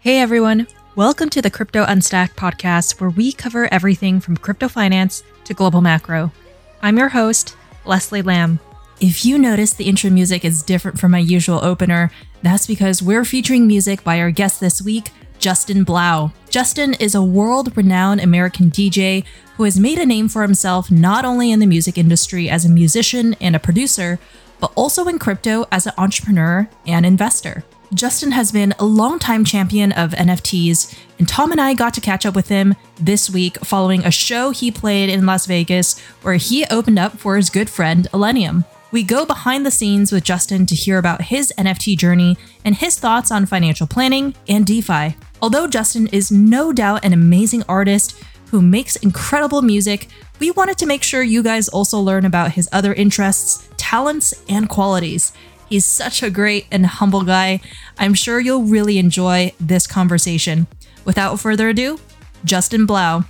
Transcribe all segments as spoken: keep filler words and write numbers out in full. Hey everyone, welcome to the Crypto Unstacked podcast, where we cover everything from crypto finance to global macro. I'm your host, Leslie Lamb. If you notice the intro music is different from my usual opener, that's because we're featuring music by our guest this week, Justin Blau. Justin is a world-renowned American D J who has made a name for himself not only in the music industry as a musician and a producer, but also in crypto as an entrepreneur and investor. Justin has been a longtime champion of N F Ts, and Tom and I got to catch up with him this week following a show he played in Las Vegas where he opened up for his good friend, Illenium. We go behind the scenes with Justin to hear about his N F T journey and his thoughts on financial planning and DeFi. Although Justin is no doubt an amazing artist who makes incredible music, we wanted to make sure you guys also learn about his other interests, talents, and qualities. He's such a great and humble guy. I'm sure you'll really enjoy this conversation. Without further ado, Justin Blau.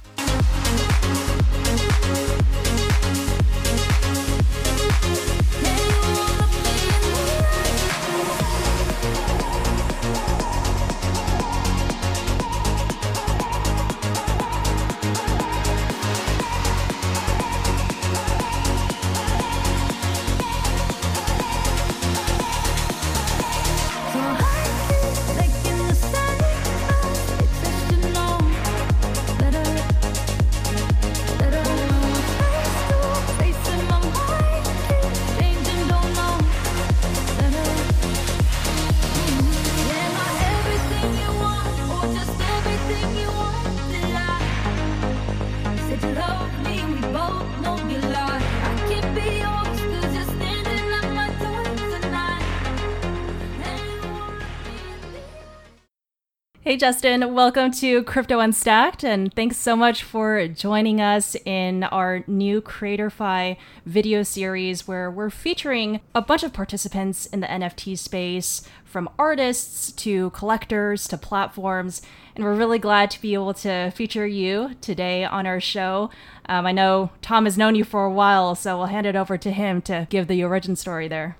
Hey, Justin, welcome to Crypto Unstacked, and thanks so much for joining us in our new CreatorFi video series, where we're featuring a bunch of participants in the N F T space, from artists to collectors to platforms. And we're really glad to be able to feature you today on our show. Um, I know Tom has known you for a while, so we'll hand it over to him to give the origin story there.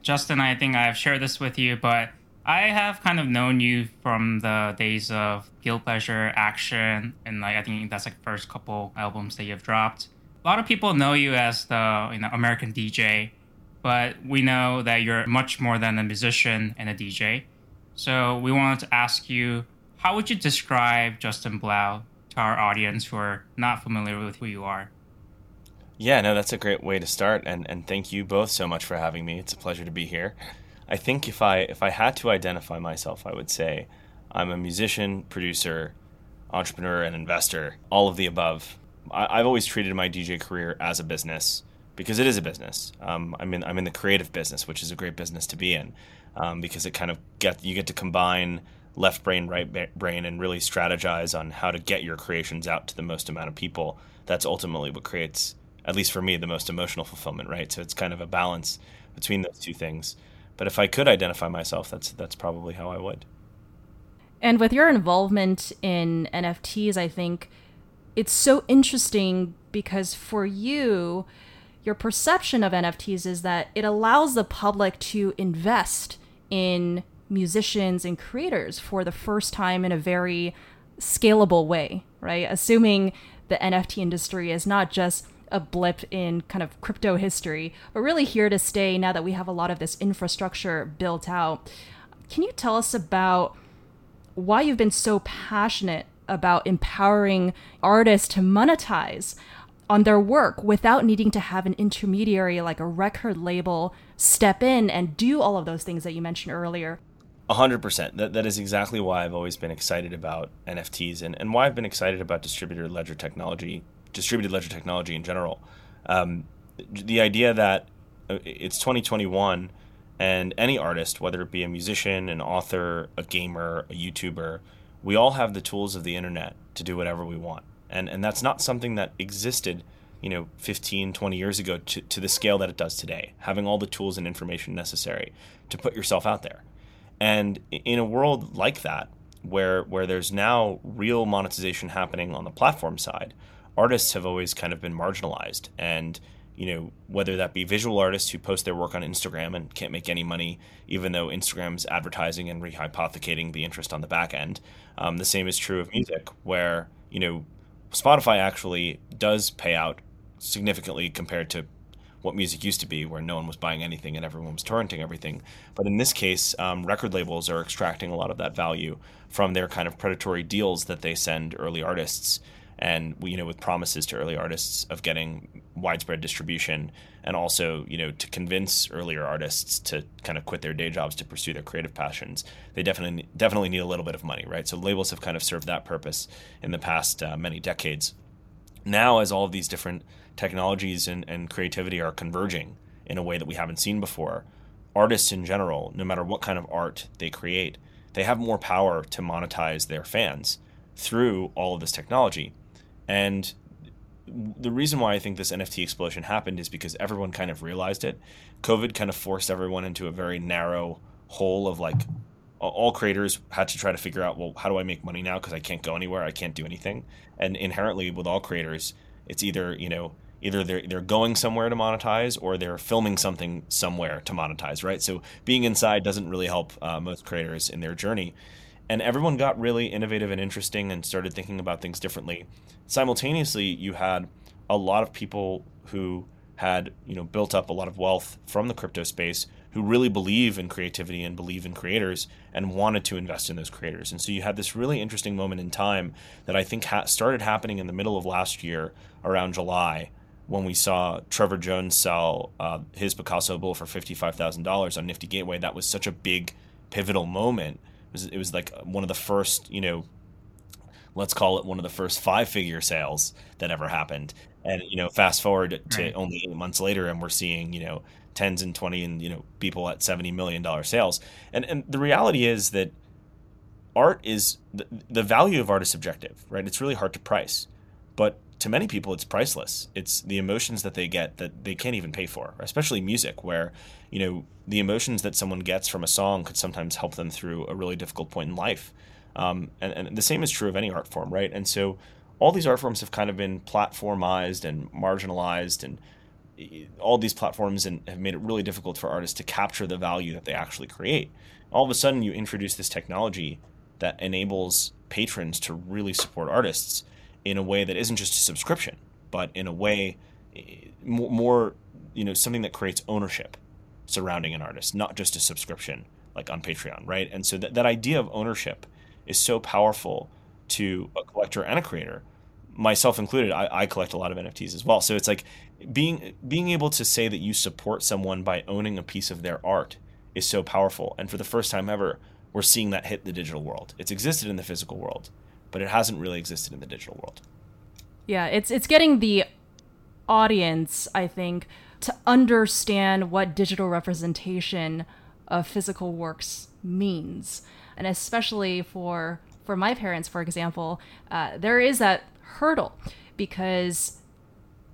Justin, I think I've shared this with you, but I have kind of known you from the days of Guilty Pleasure, Action, and like I think that's like first couple albums that you've dropped. A lot of people know you as the you know American D J, but we know that you're much more than a musician and a D J. So we wanted to ask you, how would you describe Justin Blau to our audience who are not familiar with who you are? Yeah, no, that's a great way to start, and and thank you both so much for having me. It's a pleasure to be here. I think if I if I had to identify myself, I would say I'm a musician, producer, entrepreneur, and investor, all of the above. I, I've always treated my D J career as a business because it is a business. Um, I'm in I'm in the creative business, which is a great business to be in um, because it kind of get you get to combine left brain, right brain, and really strategize on how to get your creations out to the most amount of people. That's ultimately what creates, at least for me, the most emotional fulfillment, right? So it's kind of a balance between those two things. But if I could identify myself, that's that's probably how I would. And with your involvement in N F Ts, I think it's so interesting because for you, your perception of N F Ts is that it allows the public to invest in musicians and creators for the first time in a very scalable way, right? Assuming the N F T industry is not just a blip in kind of crypto history, but really here to stay now that we have a lot of this infrastructure built out. Can you tell us about why you've been so passionate about empowering artists to monetize on their work without needing to have an intermediary like a record label step in and do all of those things that you mentioned earlier? A hundred percent. That that is exactly why I've always been excited about N F Ts and, and why I've been excited about distributor ledger technology distributed ledger technology in general. Um, the idea that it's twenty twenty-one and any artist, whether it be a musician, an author, a gamer, a YouTuber, we all have the tools of the internet to do whatever we want. And and that's not something that existed, you know, fifteen, twenty years ago to, to the scale that it does today, having all the tools and information necessary to put yourself out there. And in a world like that, where where there's now real monetization happening on the platform side, artists have always kind of been marginalized, and you know, whether that be visual artists who post their work on Instagram and can't make any money, even though Instagram's advertising and rehypothecating the interest on the back end. Um, the same is true of music, where, you know, Spotify actually does pay out significantly compared to what music used to be, where no one was buying anything and everyone was torrenting everything. But in this case, um, record labels are extracting a lot of that value from their kind of predatory deals that they send early artists, and, you know, with promises to early artists of getting widespread distribution, and also, you know, to convince earlier artists to kind of quit their day jobs to pursue their creative passions. They definitely definitely need a little bit of money, right? So labels have kind of served that purpose in the past uh, many decades. Now, as all of these different technologies and, and creativity are converging in a way that we haven't seen before, artists in general, no matter what kind of art they create, they have more power to monetize their fans through all of this technology. And the reason why I think this N F T explosion happened is because everyone kind of realized it. COVID kind of forced everyone into a very narrow hole of, like, all creators had to try to figure out, well, how do I make money now? Because I can't go anywhere. I can't do anything. And inherently with all creators, it's either, you know, either they're, they're going somewhere to monetize, or they're filming something somewhere to monetize, right? So being inside doesn't really help uh, most creators in their journey. And everyone got really innovative and interesting and started thinking about things differently. Simultaneously, you had a lot of people who had, you know, built up a lot of wealth from the crypto space, who really believe in creativity and believe in creators and wanted to invest in those creators. And so you had this really interesting moment in time that I think ha- started happening in the middle of last year, around July, when we saw Trevor Jones sell uh, his Picasso bull for fifty-five thousand dollars on Nifty Gateway. That was such a big, pivotal moment. It was, it was like one of the first, you know, let's call it one of the first five-figure sales that ever happened. And, you know, fast forward to right. only eight months later, and we're seeing, you know, tens and twenty and, you know, people at seventy million dollars sales. And and the reality is that art is, the, the value of art is subjective, right? It's really hard to price. But to many people, it's priceless. It's the emotions that they get that they can't even pay for, especially music, where, you know, the emotions that someone gets from a song could sometimes help them through a really difficult point in life. Um, and, and the same is true of any art form, right? And so all these art forms have kind of been platformized and marginalized, and all these platforms and have made it really difficult for artists to capture the value that they actually create. All of a sudden, you introduce this technology that enables patrons to really support artists in a way that isn't just a subscription, but in a way more, you know, something that creates ownership surrounding an artist, not just a subscription like on Patreon, right? And so that, that idea of ownership is so powerful to a collector and a creator, myself included. I, I collect a lot of N F Ts as well. So it's like being being able to say that you support someone by owning a piece of their art is so powerful. And for the first time ever, we're seeing that hit the digital world. It's existed in the physical world, but it hasn't really existed in the digital world. Yeah, it's it's getting the audience, I think, to understand what digital representation of physical works means. And especially for, for my parents, for example, uh, there is that hurdle, because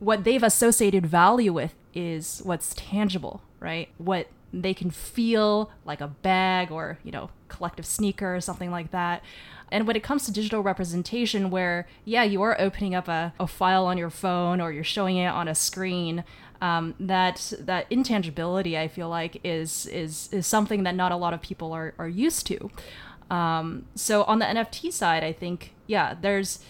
what they've associated value with is what's tangible, right? What they can feel, like a bag or, you know, collective sneaker or something like that. And when it comes to digital representation, where, yeah, you are opening up a, a file on your phone, or you're showing it on a screen, um, that that intangibility, I feel like, is is is something that not a lot of people are, are used to. Um, so on the N F T side, I think, yeah, there's,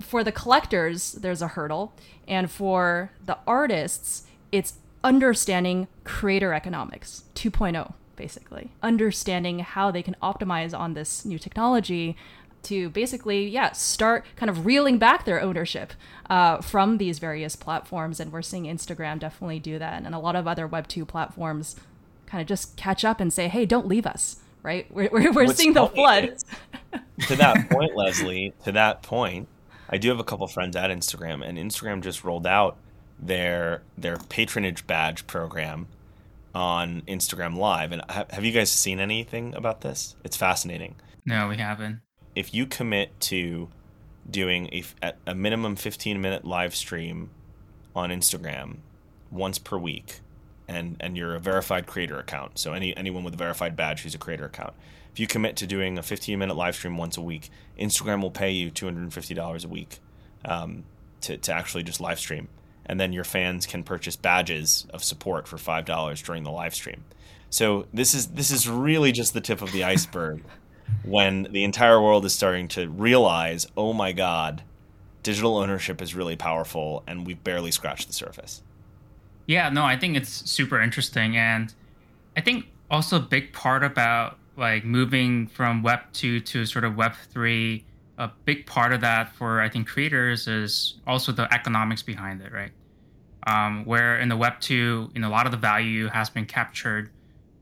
for the collectors, there's a hurdle. And for the artists, it's understanding creator economics two point oh. basically understanding how they can optimize on this new technology to basically, yeah, start kind of reeling back their ownership uh, from these various platforms. And we're seeing Instagram definitely do that. And a lot of other Web two platforms kind of just catch up and say, hey, don't leave us, right? We're, we're, we're seeing the flood. To that point, Leslie, to that point, I do have a couple friends at Instagram, and Instagram just rolled out their their patronage badge program on Instagram Live. And have you guys seen anything about this? It's fascinating. No, we haven't. If you commit to doing a, a minimum fifteen minute live stream on Instagram once per week, and, and you're a verified creator account, so any anyone with a verified badge who's a creator account, if you commit to doing a fifteen minute live stream once a week, Instagram will pay you two hundred fifty dollars a week um, to, to actually just live stream. and then your fans can purchase badges of support for five dollars during the live stream. So this is this is really just the tip of the iceberg when the entire world is starting to realize, oh my God, digital ownership is really powerful and we've barely scratched the surface. Yeah, no, I think it's super interesting. And I think also a big part about like moving from Web two to sort of Web three, a big part of that for, I think, creators is also the economics behind it, right? Um, where in the Web two, you know, a lot of the value has been captured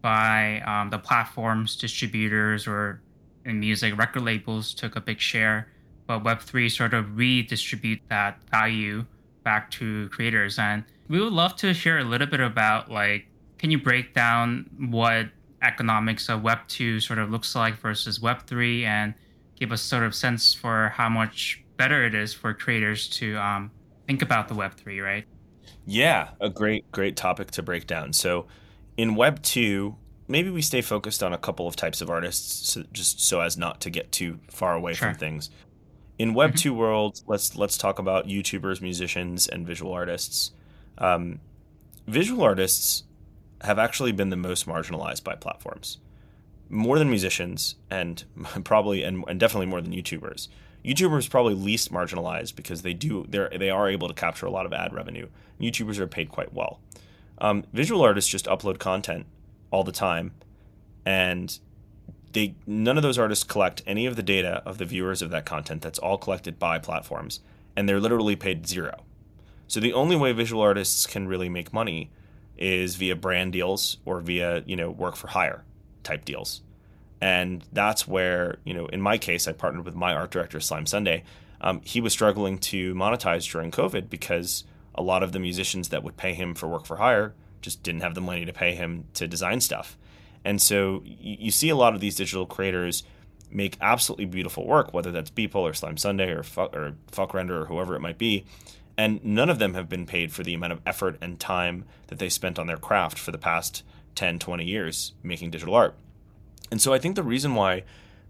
by um, the platforms, distributors, or in music, record labels took a big share. But Web three sort of redistribute that value back to creators. And we would love to hear a little bit about, like, can you break down what economics of Web two sort of looks like versus Web three and give us sort of sense for how much better it is for creators to um, think about the Web three, right? Yeah, a great, great topic to break down. So in Web two, maybe we stay focused on a couple of types of artists, so, just so as not to get too far away sure. from things. In Web two mm-hmm. worlds, let's let's talk about YouTubers, musicians, and visual artists. Um, visual artists have actually been the most marginalized by platforms, more than musicians and probably and, and definitely more than YouTubers. YouTubers probably least marginalized because they do they're they are able to capture a lot of ad revenue. YouTubers are paid quite well. Um, visual artists just upload content all the time, and they none of those artists collect any of the data of the viewers of that content. That's all collected by platforms, and they're literally paid zero. So the only way visual artists can really make money is via brand deals or via, you know, work for hire type deals. And that's where, you know, in my case, I partnered with my art director, Slime Sunday. Um, he was struggling to monetize during COVID because a lot of the musicians that would pay him for work for hire just didn't have the money to pay him to design stuff. And so you see a lot of these digital creators make absolutely beautiful work, whether that's Beeple or Slime Sunday or or Fvckrender or whoever it might be. And none of them have been paid for the amount of effort and time that they spent on their craft for the past ten, twenty years making digital art. And so I think the reason why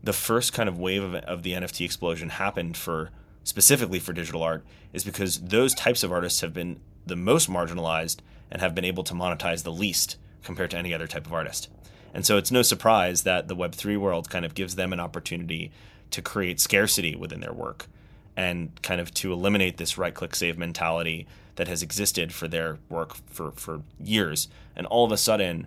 the first kind of wave of, of the N F T explosion happened for specifically for digital art is because those types of artists have been the most marginalized and have been able to monetize the least compared to any other type of artist. And so it's no surprise that the Web three world kind of gives them an opportunity to create scarcity within their work and kind of to eliminate this right-click save mentality that has existed for their work for, for years. And all of a sudden,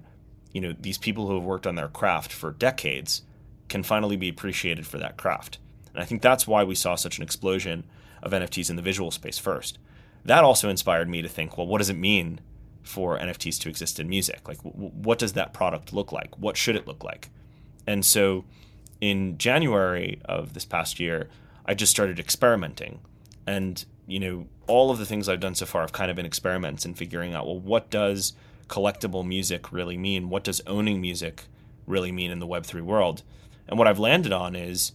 you know, these people who have worked on their craft for decades can finally be appreciated for that craft. And I think that's why we saw such an explosion of N F Ts in the visual space first. That also inspired me to think, well, what does it mean for N F Ts to exist in music? Like, w- what does that product look like? What should it look like? And so in January of this past year, I just started experimenting, and, you know, all of the things I've done so far have kind of been experiments in figuring out, well, what does collectible music really mean? What does owning music really mean in the Web three world? And what I've landed on is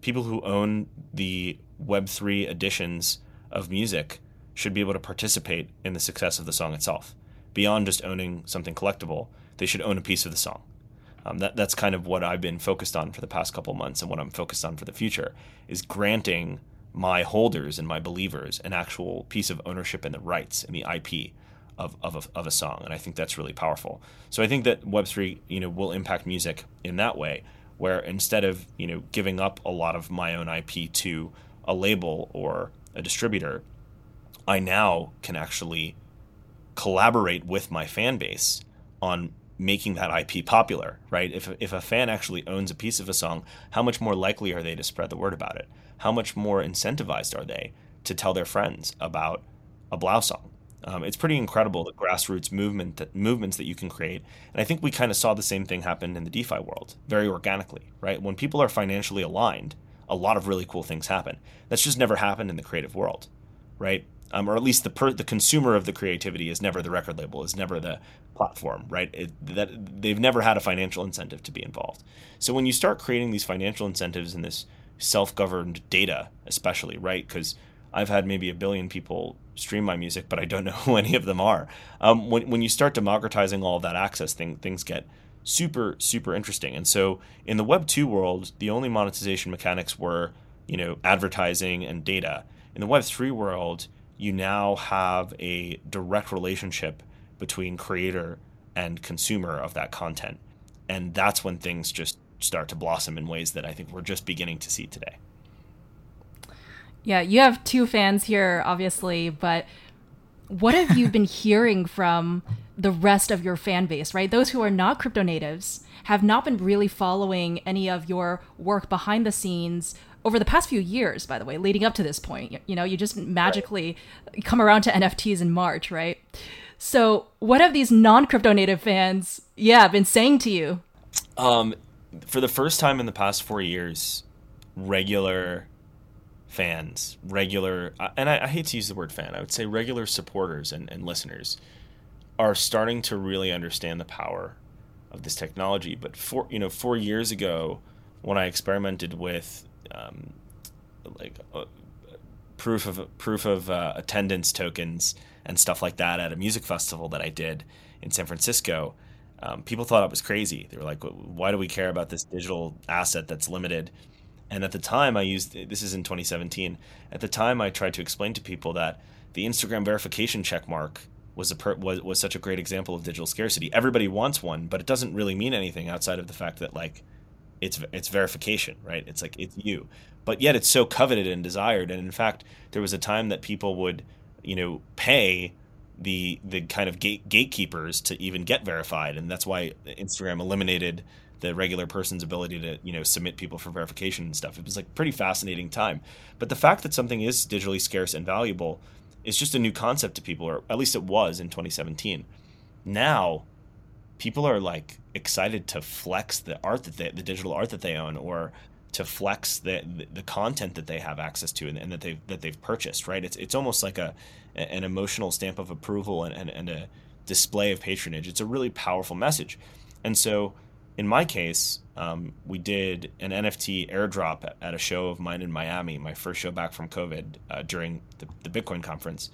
people who own the Web three editions of music should be able to participate in the success of the song itself. Beyond just owning something collectible, they should own a piece of the song. Um, that, that's kind of what I've been focused on for the past couple months, and what I'm focused on for the future is granting my holders and my believers an actual piece of ownership and the rights and the I P of, of, a, of a song. And I think that's really powerful. So I think that Web three, you know, will impact music in that way, where instead of, you know, giving up a lot of my own I P to a label or a distributor, I now can actually collaborate with my fan base on making that I P popular, right? If if a fan actually owns a piece of a song, how much more likely are they to spread the word about it? How much more incentivized are they to tell their friends about a Blau song? Um, it's pretty incredible the grassroots movement that movements that you can create. And I think we kind of saw the same thing happen in the DeFi world, very organically, right? When people are financially aligned, a lot of really cool things happen. That's just never happened in the creative world, right? Um, or at least the per- the consumer of the creativity is never the record label, is never the platform, right? It, that they've never had a financial incentive to be involved. So when you start creating these financial incentives in this self-governed data, especially, right? Because I've had maybe a billion people stream my music, but I don't know who any of them are. Um, when when you start democratizing all of that access, thing, things get super, super interesting. And so in the Web two world, the only monetization mechanics were, you know, advertising and data. In the Web three world, you now have a direct relationship between creator and consumer of that content. And that's when things just start to blossom in ways that I think we're just beginning to see today. Yeah, you have two fans here, obviously, but what have you been hearing from the rest of your fan base, right? Those who are not crypto natives have not been really following any of your work behind the scenes over the past few years, by the way, leading up to this point. You know, you just magically right. come around to N F Ts in March, right? So what have these non-crypto native fans, yeah, been saying to you? Um, for the first time in the past four years, regular fans, regular, and I, I hate to use the word fan, I would say regular supporters and, and listeners are starting to really understand the power of this technology. But four, you know, four years ago, when I experimented with um, like uh, proof of proof of uh, attendance tokens and stuff like that at a music festival that I did in San Francisco, um, people thought I was crazy. They were like, "Why do we care about this digital asset that's limited?" And at the time, I used this is in twenty seventeen. At the time, I tried to explain to people that the Instagram verification checkmark was a per, was was such a great example of digital scarcity. Everybody wants one, but it doesn't really mean anything outside of the fact that like it's it's verification, right? It's like it's you. But yet it's so coveted and desired. And in fact, there was a time that people would, you know, pay the the kind of gate, gatekeepers to even get verified, and that's why Instagram eliminated the regular person's ability to, you know, submit people for verification and stuff. It was like pretty fascinating time. But the fact that something is digitally scarce and valuable, it's just a new concept to people, or at least it was in twenty seventeen. Now, people are like excited to flex the art that they, the digital art that they own, or to flex the the content that they have access to and, and that they that they've purchased. Right? It's it's almost like a an emotional stamp of approval and, and, and a display of patronage. It's a really powerful message. And so, in my case, um, we did an N F T airdrop at a show of mine in Miami, my first show back from COVID uh, during the, the Bitcoin conference.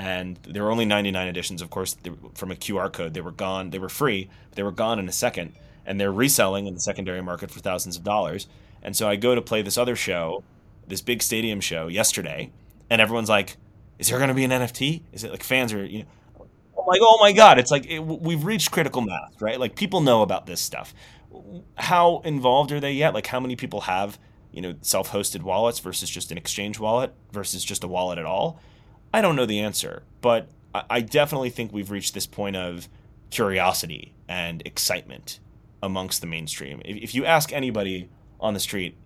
And there were only ninety-nine editions, of course, they, from a Q R code. They were gone. They were free. But they were gone in a second. And they're reselling in the secondary market for thousands of dollars. And so I go to play this other show, this big stadium show yesterday. And everyone's like, is there going to be an N F T? Is it like fans are, you know. Like, oh my God, it's like it, we've reached critical mass, right? Like people know about this stuff. How involved are they yet? Like how many people have, you know, self-hosted wallets versus just an exchange wallet versus just a wallet at all? I don't know the answer, but I definitely think we've reached this point of curiosity and excitement amongst the mainstream. If, if you ask anybody on the street,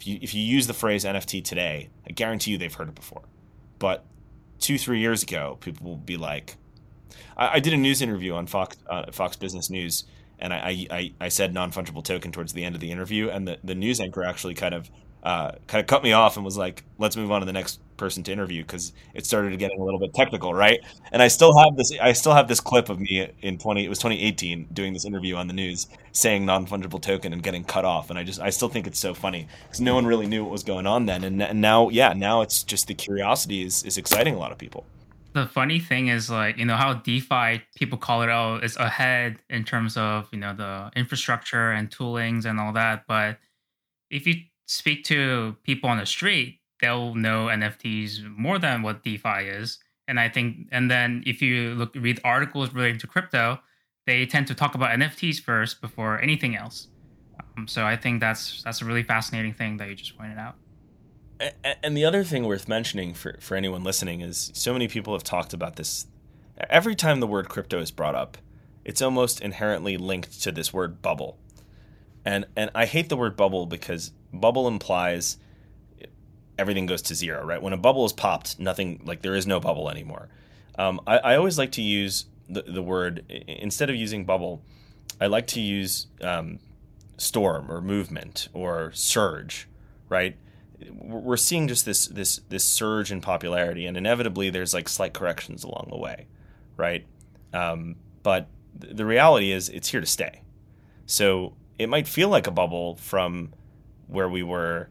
if you, if you use the phrase N F T today, I guarantee you they've heard it before. But two, three years ago, people will be like, I did a news interview on Fox uh, Fox Business News, and I, I, I said non-fungible token towards the end of the interview, and the, the news anchor actually kind of uh, kind of cut me off and was like, "Let's move on to the next person to interview," because it started getting a little bit technical, right? And I still have this I still have this clip of me in twenty it was twenty eighteen doing this interview on the news saying non-fungible token and getting cut off, and I just I still think it's so funny because no one really knew what was going on then, and now yeah now it's just the curiosity is is exciting a lot of people. The funny thing is, like, you know, how DeFi, people call it, oh, it's ahead in terms of, you know, the infrastructure and toolings and all that. But if you speak to people on the street, they'll know N F Ts more than what DeFi is. And I think, and then if you look, read articles related to crypto, they tend to talk about N F Ts first before anything else. Um, so I think that's that's a really fascinating thing that you just pointed out. And the other thing worth mentioning for, for anyone listening is so many people have talked about this. Every time the word crypto is brought up, it's almost inherently linked to this word bubble. And and I hate the word bubble because bubble implies everything goes to zero, right? When a bubble is popped, nothing, like there is no bubble anymore. Um, I, I always like to use the, the word, instead of using bubble, I like to use um, storm or movement or surge, right? We're seeing just this this this surge in popularity, and inevitably there's like slight corrections along the way, right? Um, but th- the reality is it's here to stay. So it might feel like a bubble from where we were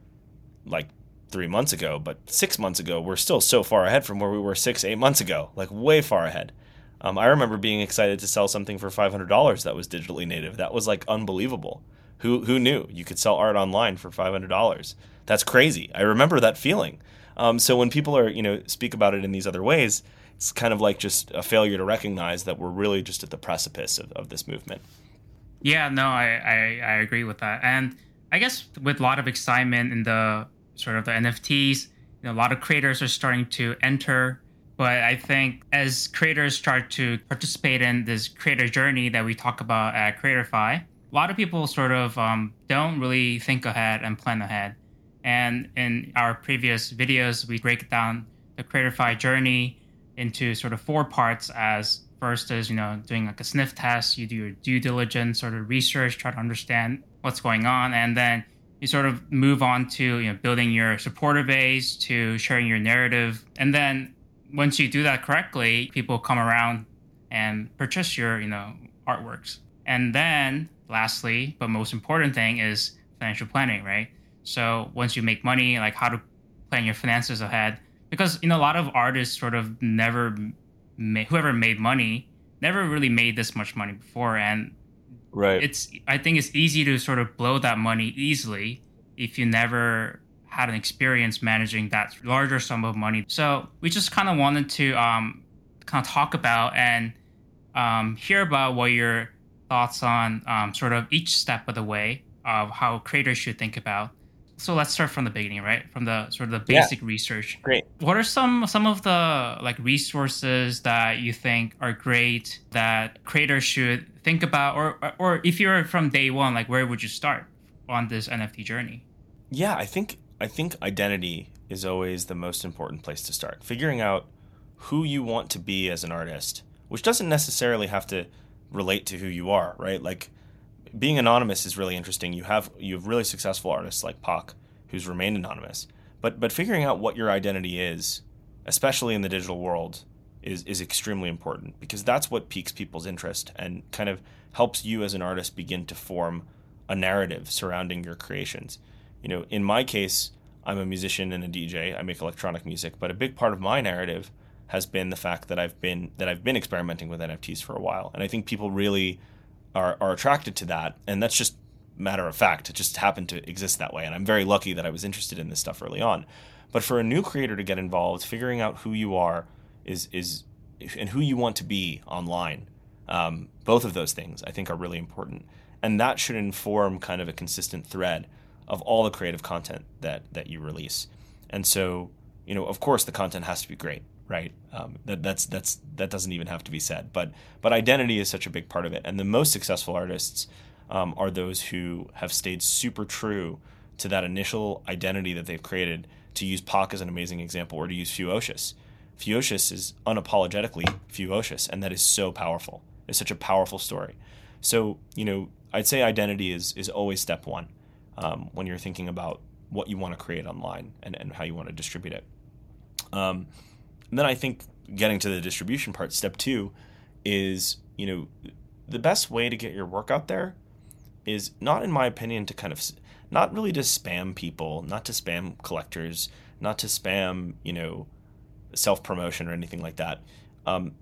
like three months ago, but six months ago, we're still so far ahead from where we were six, eight months ago, like way far ahead. Um, I remember being excited to sell something for five hundred dollars that was digitally native. That was like unbelievable. Who who knew you could sell art online for five hundred dollars? That's crazy. I remember that feeling. Um, so when people are, you know, speak about it in these other ways, it's kind of like just a failure to recognize that we're really just at the precipice of, of this movement. Yeah, no, I, I, I agree with that. And I guess with a lot of excitement in the sort of the N F Ts, you know, a lot of creators are starting to enter. But I think as creators start to participate in this creator journey that we talk about at CreatorFi, a lot of people sort of um, don't really think ahead and plan ahead. And in our previous videos, we break down the CreatorFi journey into sort of four parts. As first is, you know, doing like a sniff test, you do your due diligence, sort of research, try to understand what's going on. And then you sort of move on to, you know, building your supporter base, to sharing your narrative. And then once you do that correctly, people come around and purchase your, you know, artworks. And then lastly, but most important thing is financial planning, right? So once you make money, like how to plan your finances ahead, because, you know, a lot of artists sort of never, ma- whoever made money, never really made this much money before. And right. It's, I think it's easy to sort of blow that money easily if you never had an experience managing that larger sum of money. So we just kind of wanted to um, kind of talk about and um, hear about what your thoughts on um, sort of each step of the way of how creators should think about. So let's start from the beginning, right? From the sort of the basic yeah. research. Great. What are some some of the like resources that you think are great that creators should think about, or or if you're from day one, like where would you start on this N F T journey? Yeah, I think I think identity is always the most important place to start. Figuring out who you want to be as an artist, which doesn't necessarily have to relate to who you are, right? Like being anonymous is really interesting. You have you have really successful artists like Pac, who's remained anonymous. But but figuring out what your identity is, especially in the digital world, is is extremely important, because that's what piques people's interest and kind of helps you as an artist begin to form a narrative surrounding your creations. You know, in my case, I'm a musician and a D J. I make electronic music, but a big part of my narrative has been the fact that I've been that I've been experimenting with N F Ts for a while, and I think people really are are attracted to that, and that's just a matter of fact. It just happened to exist that way, and I'm very lucky that I was interested in this stuff early on. But for a new creator to get involved, figuring out who you are is is and who you want to be online, um, both of those things I think are really important, and that should inform kind of a consistent thread of all the creative content that that you release. And so, you know, of course the content has to be great, right? Um, that that's that's that doesn't even have to be said. But but identity is such a big part of it. And the most successful artists um, are those who have stayed super true to that initial identity that they've created. To use Pac as an amazing example, or to use Fewocious. Fewocious is unapologetically Fewocious, and that is so powerful. It's such a powerful story. So, you know, I'd say identity is is always step one. Um, when you're thinking about what you want to create online and, and how you want to distribute it. Um, and then I think getting to the distribution part, step two is, you know, the best way to get your work out there is not, in my opinion, to kind of, not really to spam people, not to spam collectors, not to spam, you know, self-promotion or anything like that. Um,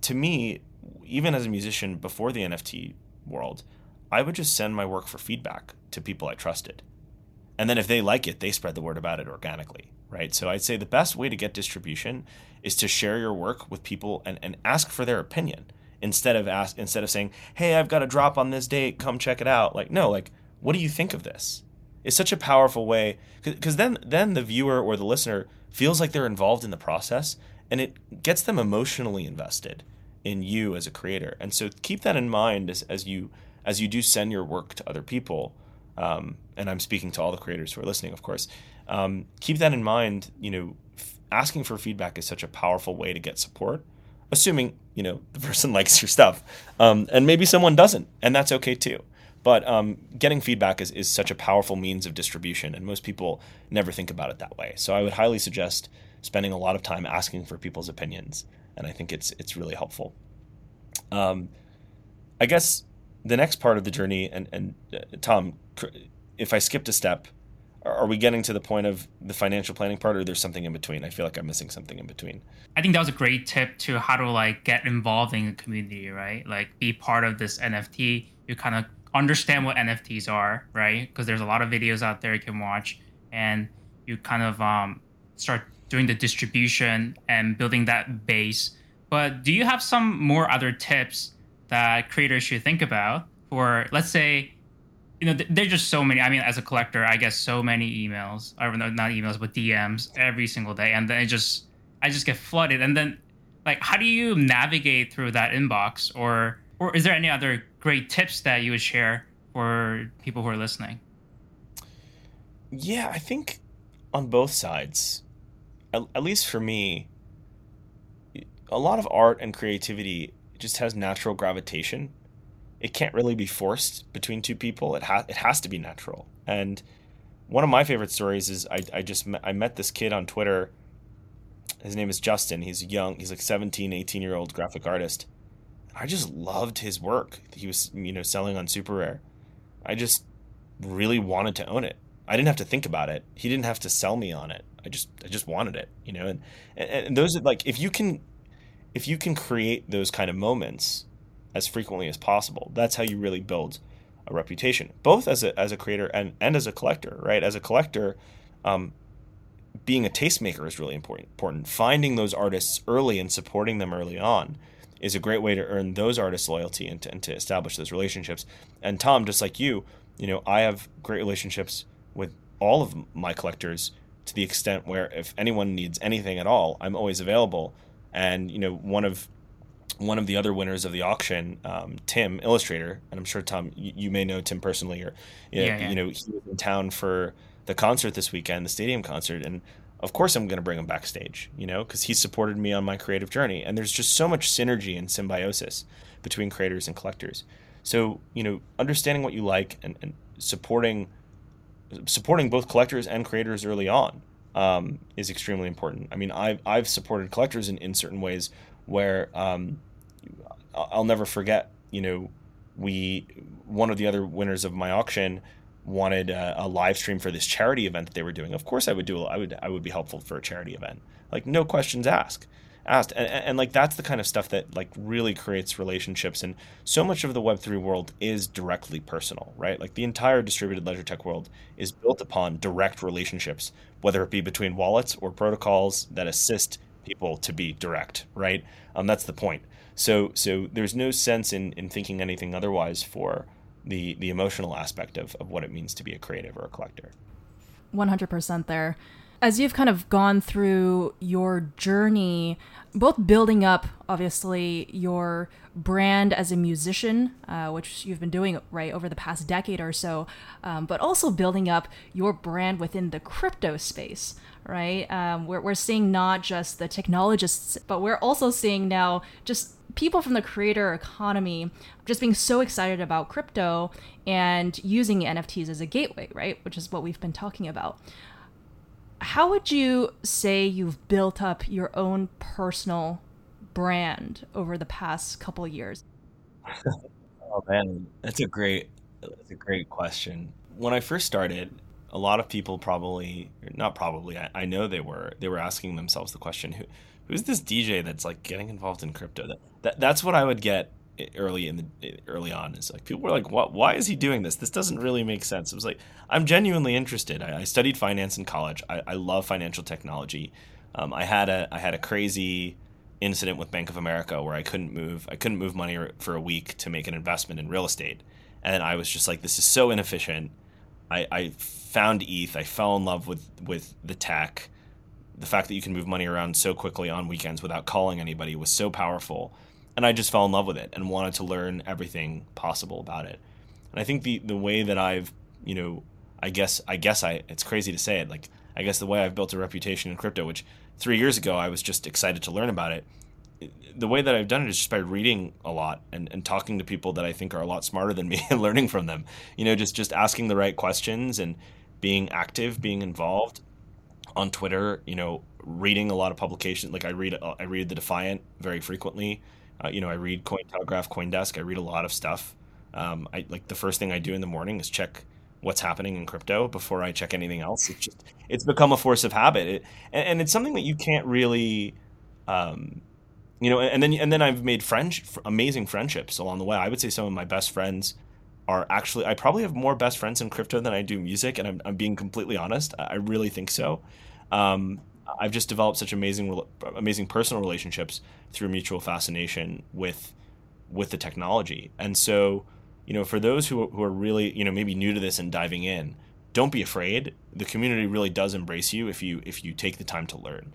to me, even as a musician before the N F T world, I would just send my work for feedback to people I trusted. And then if they like it, they spread the word about it organically, right? So I'd say the best way to get distribution is to share your work with people and, and ask for their opinion instead of ask, instead of saying, hey, I've got a drop on this date, come check it out. Like, no, like, what do you think of this? It's such a powerful way, because then, then the viewer or the listener feels like they're involved in the process, and it gets them emotionally invested in you as a creator. And so keep that in mind as, as you as you do send your work to other people, um, and I'm speaking to all the creators who are listening, of course, um, keep that in mind. You know, f- asking for feedback is such a powerful way to get support, assuming, you know, the person likes your stuff, um, and maybe someone doesn't, and that's okay too. But um, getting feedback is, is such a powerful means of distribution, and most people never think about it that way. So I would highly suggest spending a lot of time asking for people's opinions, and I think it's it's really helpful. Um, I guess the next part of the journey, and, and uh, Tom, if I skipped a step, are we getting to the point of the financial planning part, or there's something in between? I feel like I'm missing something in between. I think that was a great tip to how to like get involved in a community, right? Like be part of this N F T. You kind of understand what N F Ts are, right? Because there's a lot of videos out there you can watch, and you kind of um, start doing the distribution and building that base. But do you have some more other tips that creators should think about? Or let's say, you know, th- there's just so many. I mean, as a collector, I get so many emails, or no, not emails, but D Ms every single day. And then it just, I just get flooded. And then, like, how do you navigate through that inbox? Or, or is there any other great tips that you would share for people who are listening? Yeah, I think on both sides, at, at least for me, a lot of art and creativity just has natural gravitation. It can't really be forced between two people. It has it has to be natural. And one of my favorite stories is I I just met, I met this kid on Twitter. His name is Justin. He's young. He's like seventeen, eighteen year old graphic artist. I just loved his work. He was, you know, selling on Super Rare. I just really wanted to own it. I didn't have to think about it. He didn't have to sell me on it. I just I just wanted it, you know. And and, and those are like, if you can if you can create those kind of moments as frequently as possible, that's how you really build a reputation, both as a as a creator and, and as a collector, right? As a collector, um, being a tastemaker is really important. important. Finding those artists early and supporting them early on is a great way to earn those artists' loyalty and to, and to establish those relationships. And Tom, just like you, you know, I have great relationships with all of my collectors to the extent where if anyone needs anything at all, I'm always available. And, you know, one of one of the other winners of the auction, um, Tim, illustrator, and I'm sure, Tom, you, you may know Tim personally, or, you know, yeah, yeah. you know, he was in town for the concert this weekend, the stadium concert. And of course I'm going to bring him backstage, you know, because he supported me on my creative journey. And there's just so much synergy and symbiosis between creators and collectors. So, you know, understanding what you like and, and supporting supporting both collectors and creators early on um, is extremely important. I mean, I've, I've supported collectors in, in certain ways where um, I'll never forget, you know, we one of the other winners of my auction wanted a, a live stream for this charity event that they were doing. Of course I would do, I would, I would be helpful for a charity event. Like, no questions asked, asked. And, and, and like, that's the kind of stuff that like really creates relationships. And so much of the Web three world is directly personal, right? Like the entire distributed ledger tech world is built upon direct relationships, whether it be between wallets or protocols that assist people to be direct, right? Um, that's the point. So, so there's no sense in, in thinking anything otherwise for the the emotional aspect of, of what it means to be a creative or a collector. one hundred percent there. As you've kind of gone through your journey, both building up, obviously, your brand as a musician, uh, which you've been doing, right, over the past decade or so, um, but also building up your brand within the crypto space, right? Um, we're, we're seeing not just the technologists, but we're also seeing now just people from the creator economy just being so excited about crypto and using N F Ts as a gateway, right? Which is what we've been talking about. How would you say you've built up your own personal brand over the past couple of years? Oh man, that's a great, that's a great question. When I first started, a lot of people probably, not probably, I, I know they were, they were asking themselves the question, who, who's this D J that's like getting involved in crypto? That, that that's what I would get early in the early on. Is like people were like, "What? Why is he doing this? This doesn't really make sense." It was like, I'm genuinely interested. I, I studied finance in college. I, I love financial technology. Um, I had a I had a crazy incident with Bank of America where I couldn't move I couldn't move money for a week to make an investment in real estate, and I was just like, "This is so inefficient." I, I found E T H. I fell in love with with the tech. The fact that you can move money around so quickly on weekends without calling anybody was so powerful. And I just fell in love with it and wanted to learn everything possible about it. And I think the, the way that I've, you know, I guess, I guess I, it's crazy to say it. Like, I guess the way I've built a reputation in crypto, which three years ago, I was just excited to learn about it. The way that I've done it is just by reading a lot and, and talking to people that I think are a lot smarter than me and learning from them, you know, just, just asking the right questions and being active, being involved. On Twitter, you know, reading a lot of publications. Like I read, I read The Defiant very frequently. Uh, you know, I read Cointelegraph, CoinDesk. I read a lot of stuff. Um, I like the first thing I do in the morning is check what's happening in crypto before I check anything else. It's just, it's become a force of habit, it, and, and it's something that you can't really, um, you know. And then, and then I've made friends, amazing friendships along the way. I would say some of my best friends are actually, I probably have more best friends in crypto than I do music, and I'm, I'm being completely honest. I really think so. Um, I've just developed such amazing, amazing personal relationships through mutual fascination with, with the technology. And so, you know, for those who who are really, you know, maybe new to this and diving in, don't be afraid. The community really does embrace you if you if you take the time to learn.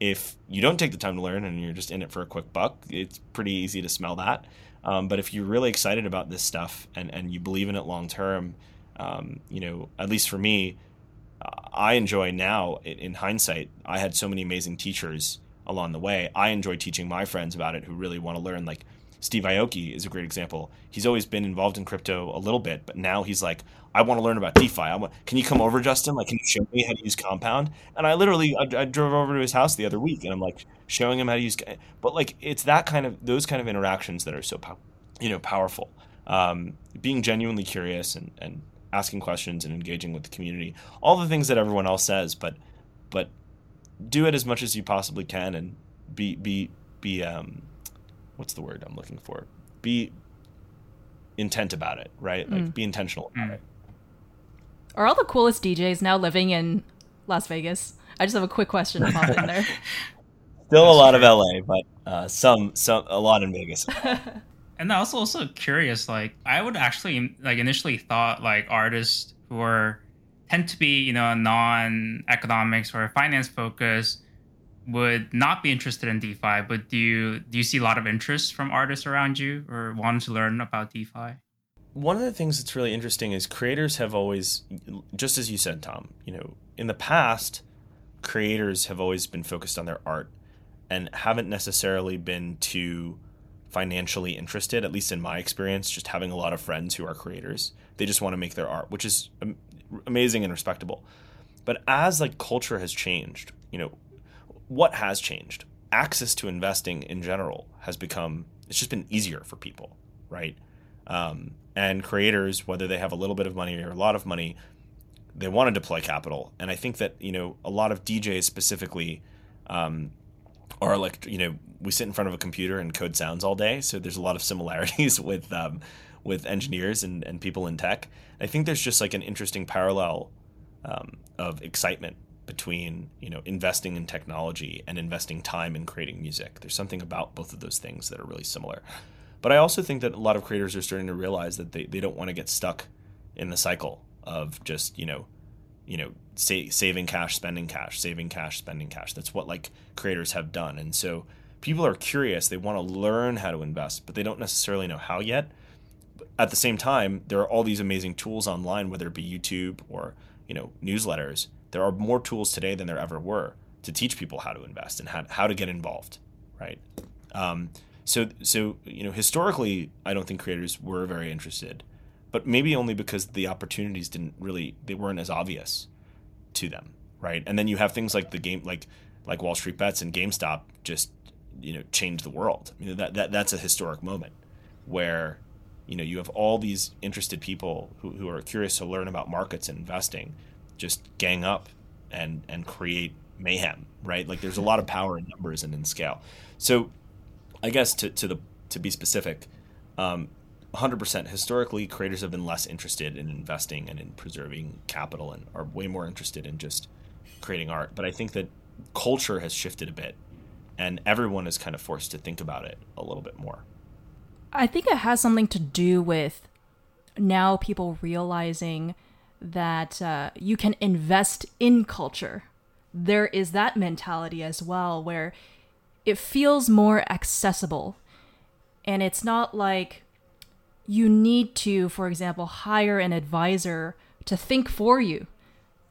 If you don't take the time to learn and you're just in it for a quick buck, it's pretty easy to smell that. Um, but if you're really excited about this stuff and, and you believe in it long term, um, you know, at least for me, I enjoy now, in hindsight, I had so many amazing teachers along the way. I enjoy teaching my friends about it who really want to learn. Like Steve Aoki is a great example. He's always been involved in crypto a little bit, but now he's like, I want to learn about DeFi. I want, can you come over, Justin? Like, can you show me how to use Compound? And I literally, I, I drove over to his house the other week, and I'm like showing him how to use. But like, it's that kind of, those kind of interactions that are so, you know, powerful. Um, being genuinely curious and and asking questions and engaging with the community, all the things that everyone else says, but but do it as much as you possibly can, and be be be um, what's the word I'm looking for? Be intent about it, right? Like mm. be intentional about mm. it. Are all the coolest D Js now living in Las Vegas? I just have a quick question to pop in there. Still a lot of L A, but uh, some, some, a lot in Vegas. And I was also curious, like, I would actually, like, initially thought, like, artists who are, tend to be, you know, non-economics or finance-focused would not be interested in DeFi, but do you, do you see a lot of interest from artists around you or wanting to learn about DeFi? One of the things that's really interesting is creators have always, just as you said, Tom, you know, in the past, creators have always been focused on their art and haven't necessarily been too financially interested, at least in my experience, just having a lot of friends who are creators. They just want to make their art, which is amazing and respectable. But as like culture has changed, you know, what has changed? Access to investing in general has become, it's just been easier for people, right? Um, and creators, whether they have a little bit of money or a lot of money, they want to deploy capital. And I think that, you know, a lot of D Js specifically um, are like, you know, we sit in front of a computer and code sounds all day. So there's a lot of similarities with um, with engineers and, and people in tech. I think there's just like an interesting parallel um, of excitement between, you know, investing in technology and investing time in creating music. There's something about both of those things that are really similar. But I also think that a lot of creators are starting to realize that they, they don't want to get stuck in the cycle of just, you know, you know, sa- saving cash, spending cash, saving cash, spending cash. That's what like creators have done. And so people are curious. They want to learn how to invest, but they don't necessarily know how yet. But at the same time, there are all these amazing tools online, whether it be YouTube or, you know, newsletters. There are more tools today than there ever were to teach people how to invest and how, how to get involved, right? Um, So, so you know, historically, I don't think creators were very interested, but maybe only because the opportunities didn't really, they weren't as obvious to them, right? And then you have things like the game, like like Wall Street Bets and GameStop just, you know, changed the world. I mean, that, that that's a historic moment where, you know, you have all these interested people who, who are curious to learn about markets and investing, just gang up and and create mayhem, right? Like there's a lot of power in numbers and in scale. So I guess to to the to be specific, um, one hundred percent historically, creators have been less interested in investing and in preserving capital and are way more interested in just creating art. But I think that culture has shifted a bit and everyone is kind of forced to think about it a little bit more. I think it has something to do with now people realizing that uh, you can invest in culture. There is that mentality as well where it feels more accessible, and it's not like you need to, for example, hire an advisor to think for you,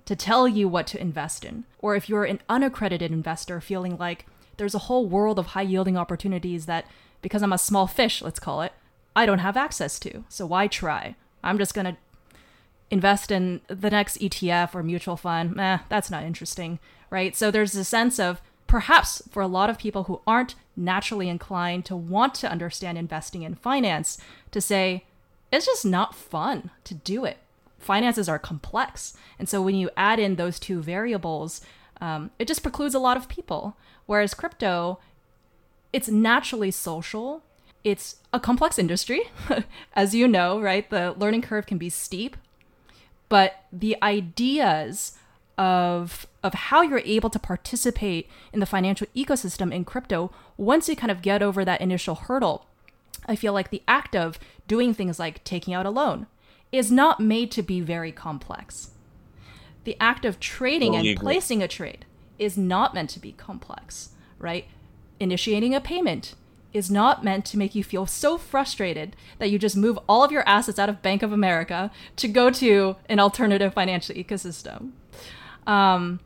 to tell you what to invest in. Or if you're an unaccredited investor feeling like there's a whole world of high yielding opportunities that, because I'm a small fish, let's call it, I don't have access to. So why try? I'm just going to invest in the next E T F or mutual fund. Meh, that's not interesting, right? So there's a sense of, perhaps for a lot of people who aren't naturally inclined to want to understand investing in finance, to say, it's just not fun to do it. Finances are complex. And so when you add in those two variables, um, it just precludes a lot of people. Whereas crypto, it's naturally social. It's a complex industry, as you know, right? The learning curve can be steep, but the ideas of of how you're able to participate in the financial ecosystem in crypto once you kind of get over that initial hurdle. I feel like the act of doing things like taking out a loan is not made to be very complex. The act of trading and placing a trade is not meant to be complex, right? Initiating a payment is not meant to make you feel so frustrated that you just move all of your assets out of Bank of America to go to an alternative financial ecosystem. Um,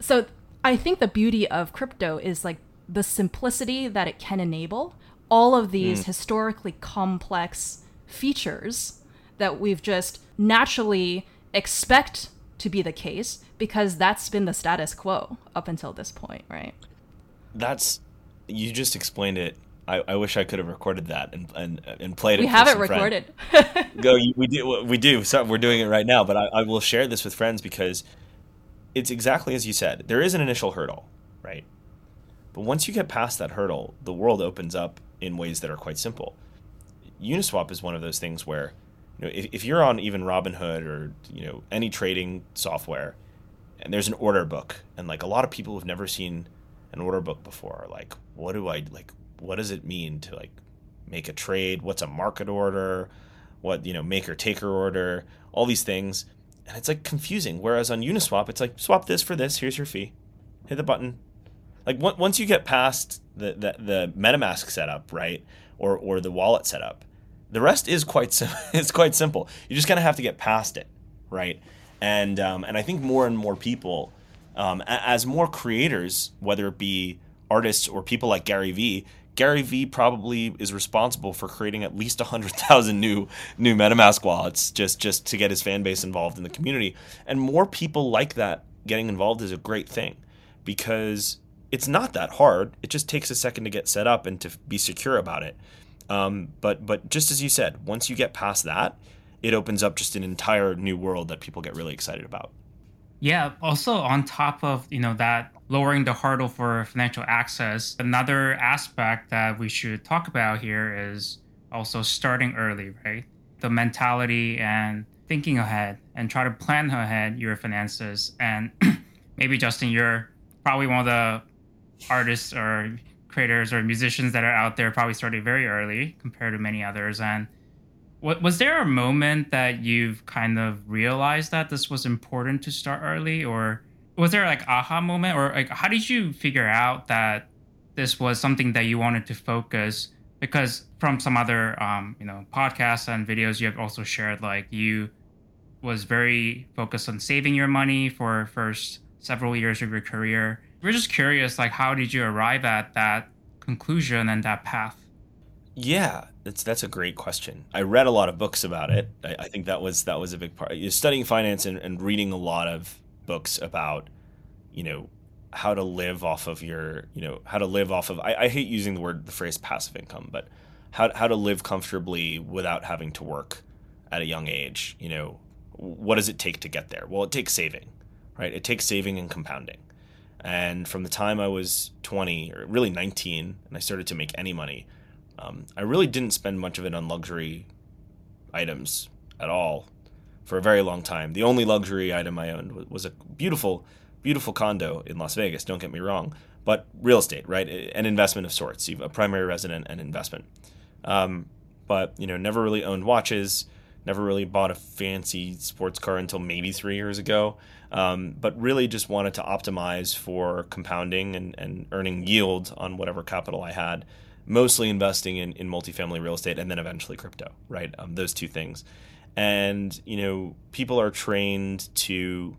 so I think the beauty of crypto is like the simplicity that it can enable, all of these mm. historically complex features that we've just naturally expect to be the case because that's been the status quo up until this point, right? That's, you just explained it. I, I wish I could have recorded that and and, and played it. We have it recorded. Go, we do, we do. So we're doing it right now, but I, I will share this with friends because it's exactly as you said. There is an initial hurdle, right? But once you get past that hurdle, the world opens up in ways that are quite simple. Uniswap is one of those things where, you know, if, if you're on even Robinhood or, you know, any trading software, and there's an order book, and like a lot of people who've never seen an order book before are like, what do I like? What does it mean to like make a trade? What's a market order? What, you know, maker taker order? All these things, and it's like confusing. Whereas on Uniswap, it's like swap this for this. Here's your fee. Hit the button. Like once you get past the the, the MetaMask setup, right, or or the wallet setup, the rest is quite sim- it's quite simple. You just kind of have to get past it, right? And um, and I think more and more people, um, as more creators, whether it be artists or people like Gary Vee. Gary Vee probably is responsible for creating at least one hundred thousand new new MetaMask wallets just, just to get his fan base involved in the community. And more people like that getting involved is a great thing because it's not that hard. It just takes a second to get set up and to be secure about it. Um, but but just as you said, once you get past that, it opens up just an entire new world that people get really excited about. Yeah. Also, on top of, you know, that lowering the hurdle for financial access, another aspect that we should talk about here is also starting early, right? The mentality and thinking ahead and try to plan ahead your finances. And maybe, Justin, you're probably one of the artists or creators or musicians that are out there probably started very early compared to many others. And was there a moment that you've kind of realized that this was important to start early, or was there like aha moment, or like how did you figure out that this was something that you wanted to focus? Because from some other um, you know, podcasts and videos you have also shared, like you was very focused on saving your money for first several years of your career. We're just curious, like how did you arrive at that conclusion and that path? Yeah, that's that's a great question. I read a lot of books about it. I, I think that was that was a big part. You're studying finance and, and reading a lot of books about, you know, how to live off of your, you know, how to live off of. I, I hate using the word the phrase passive income, but how how to live comfortably without having to work at a young age. You know, what does it take to get there? Well, it takes saving, right? It takes saving and compounding. And from the time I was twenty or really nineteen, and I started to make any money. Um, I really didn't spend much of it on luxury items at all for a very long time. The only luxury item I owned was a beautiful, beautiful condo in Las Vegas, don't get me wrong, but real estate, right? An investment of sorts, a primary resident and investment. Um, but, you know, never really owned watches, never really bought a fancy sports car until maybe three years ago, um, but really just wanted to optimize for compounding and, and earning yield on whatever capital I had. Mostly investing in, in multifamily real estate and then eventually crypto, right? Um, those two things. And, you know, people are trained to,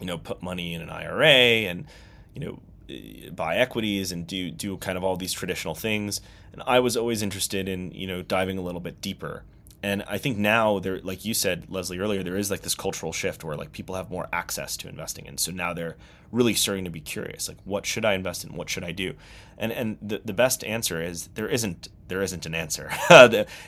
you know, put money in an I R A and, you know, buy equities and do, do kind of all these traditional things. And I was always interested in, you know, diving a little bit deeper. And I think now there, like you said, Leslie, earlier, there is like this cultural shift where like people have more access to investing in. So now they're really starting to be curious, like what should I invest in? What should I do? And and the, the best answer is there isn't there isn't an answer.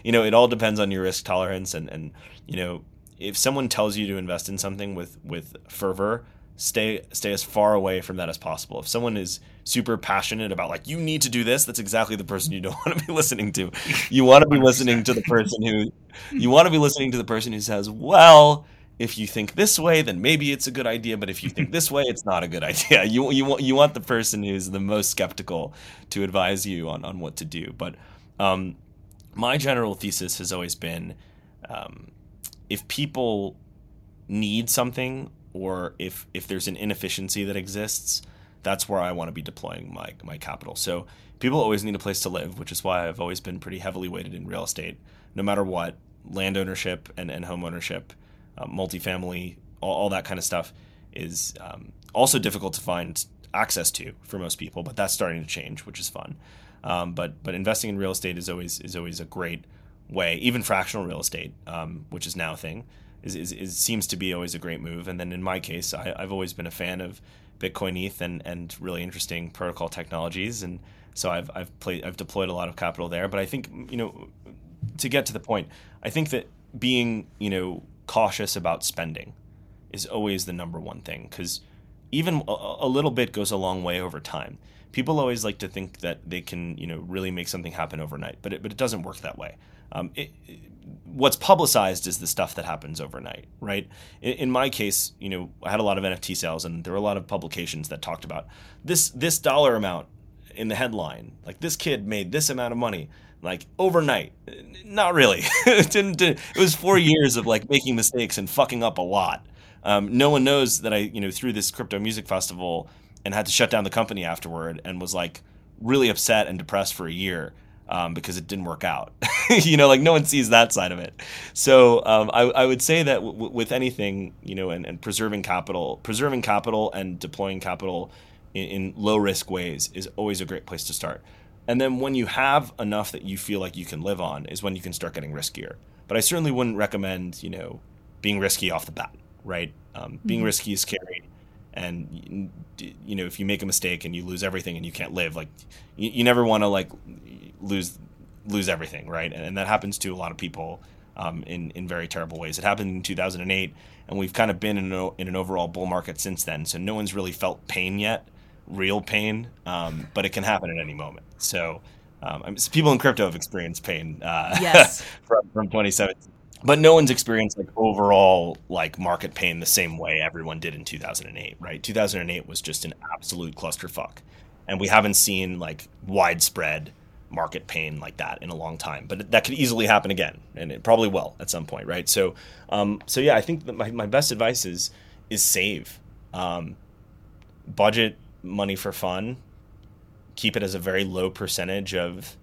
You know, it all depends on your risk tolerance. And, and you know, if someone tells you to invest in something with with fervor, stay stay as far away from that as possible. If someone is super passionate about like you need to do this, that's exactly the person you don't want to be listening to. You want to be listening to the person who you want to be listening to the person who says, well, if you think this way, then maybe it's a good idea. But if you think this way, it's not a good idea. You you want you want the person who's the most skeptical to advise you on, on what to do. But um, my general thesis has always been, um, if people need something, or if if there's an inefficiency that exists, that's where I want to be deploying my my capital. So people always need a place to live, which is why I've always been pretty heavily weighted in real estate, no matter what, land ownership and, and home ownership. Uh, multifamily, all, all that kind of stuff is um, also difficult to find access to for most people, but that's starting to change, which is fun. Um, but but investing in real estate is always is always a great way. Even fractional real estate, um, which is now a thing, is, is, is seems to be always a great move. And then in my case, I, I've always been a fan of Bitcoin, E T H, and and really interesting protocol technologies, and so I've I've played I've deployed a lot of capital there. But I think, you know, to get to the point, I think that being, you know, cautious about spending is always the number one thing, because even a, a little bit goes a long way over time. People always like to think that they can, you know, really make something happen overnight, but it, but it doesn't work that way. Um, it, it, what's publicized is the stuff that happens overnight, right? In, in my case, you know, I had a lot of N F T sales, and there were a lot of publications that talked about this this dollar amount in the headline, like this kid made this amount of money. Like overnight, not really. it, didn't, it was four years of like making mistakes and fucking up a lot. Um, no one knows that I, you know, threw this crypto music festival and had to shut down the company afterward, and was like really upset and depressed for a year um, because it didn't work out. You know, like no one sees that side of it. So um, I, I would say that w- with anything, you know, and, and preserving capital, preserving capital and deploying capital in, in low risk ways is always a great place to start. And then when you have enough that you feel like you can live on is when you can start getting riskier. But I certainly wouldn't recommend, you know, being risky off the bat, right? Um, being mm-hmm. risky is scary. And, you know, if you make a mistake and you lose everything and you can't live, like you, you never want to like lose lose everything, right? And, and that happens to a lot of people um, in, in very terrible ways. It happened in two thousand eight, and we've kind of been in an, in an overall bull market since then. So no one's really felt pain yet. Real pain, um, but it can happen at any moment. So, um, I mean, so people in crypto have experienced pain uh, yes. from, from twenty seventeen, but no one's experienced like overall like market pain the same way everyone did in two thousand eight, right? two thousand eight was just an absolute clusterfuck, and we haven't seen like widespread market pain like that in a long time. But that could easily happen again, and it probably will at some point, right? So, um, so yeah, I think that my my best advice is is save, um, budget. Money for fun, keep it as a very low percentage of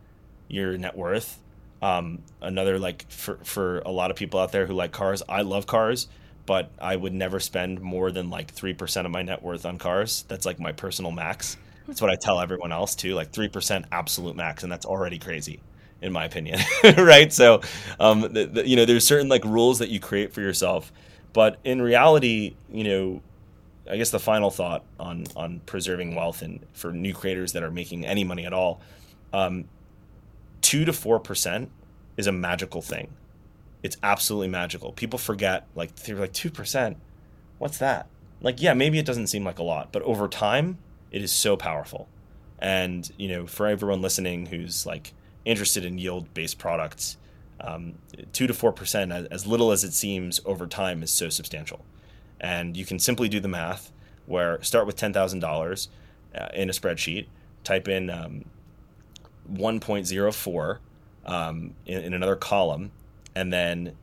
your net worth. Um, another, like for, for a lot of people out there who like cars, I love cars, but I would never spend more than like three percent of my net worth on cars. That's like my personal max. That's what I tell everyone else too, like three percent absolute max. And that's already crazy in my opinion, right? So, um, the, the, you know, there's certain like rules that you create for yourself, but in reality, you know, I guess the final thought on on preserving wealth and for new creators that are making any money at all, um, two to four percent is a magical thing. It's absolutely magical. People forget, like they're like two percent. What's that? Like, yeah, maybe it doesn't seem like a lot, but over time, it is so powerful. And you know, for everyone listening who's like interested in yield-based products, um, two to four percent, as little as it seems over time, is so substantial. And you can simply do the math where start with ten thousand dollars uh, in a spreadsheet, type in um, one point zero four um, in, in another column, and then,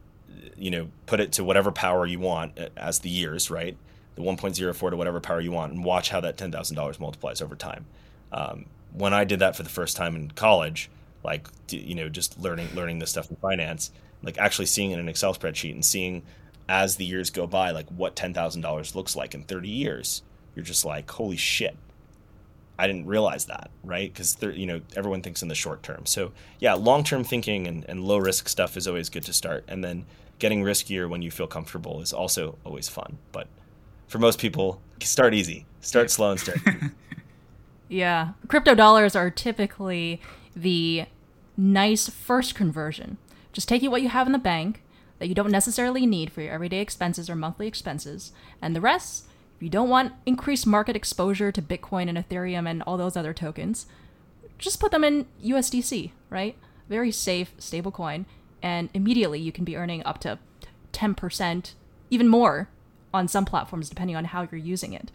you know, put it to whatever power you want as the years, right? The one point zero four to whatever power you want, and watch how that ten thousand dollars multiplies over time. Um, when I did that for the first time in college, like, you know, just learning, learning this stuff in finance, like actually seeing it in an Excel spreadsheet and seeing as the years go by, like what ten thousand dollars looks like in thirty years, you're just like, holy shit, I didn't realize that, right? Because, you know, everyone thinks in the short term. So yeah, long-term thinking and, and low risk stuff is always good to start. And then getting riskier when you feel comfortable is also always fun. But for most people, start easy, start slow and start easy. Yeah. Crypto dollars are typically the nice first conversion. Just taking what you have in the bank that you don't necessarily need for your everyday expenses or monthly expenses, and the rest, if you don't want increased market exposure to Bitcoin and Ethereum and all those other tokens, just put them in U S D C, right? Very safe, stable coin, and immediately you can be earning up to ten percent even more on some platforms, depending on how you're using it.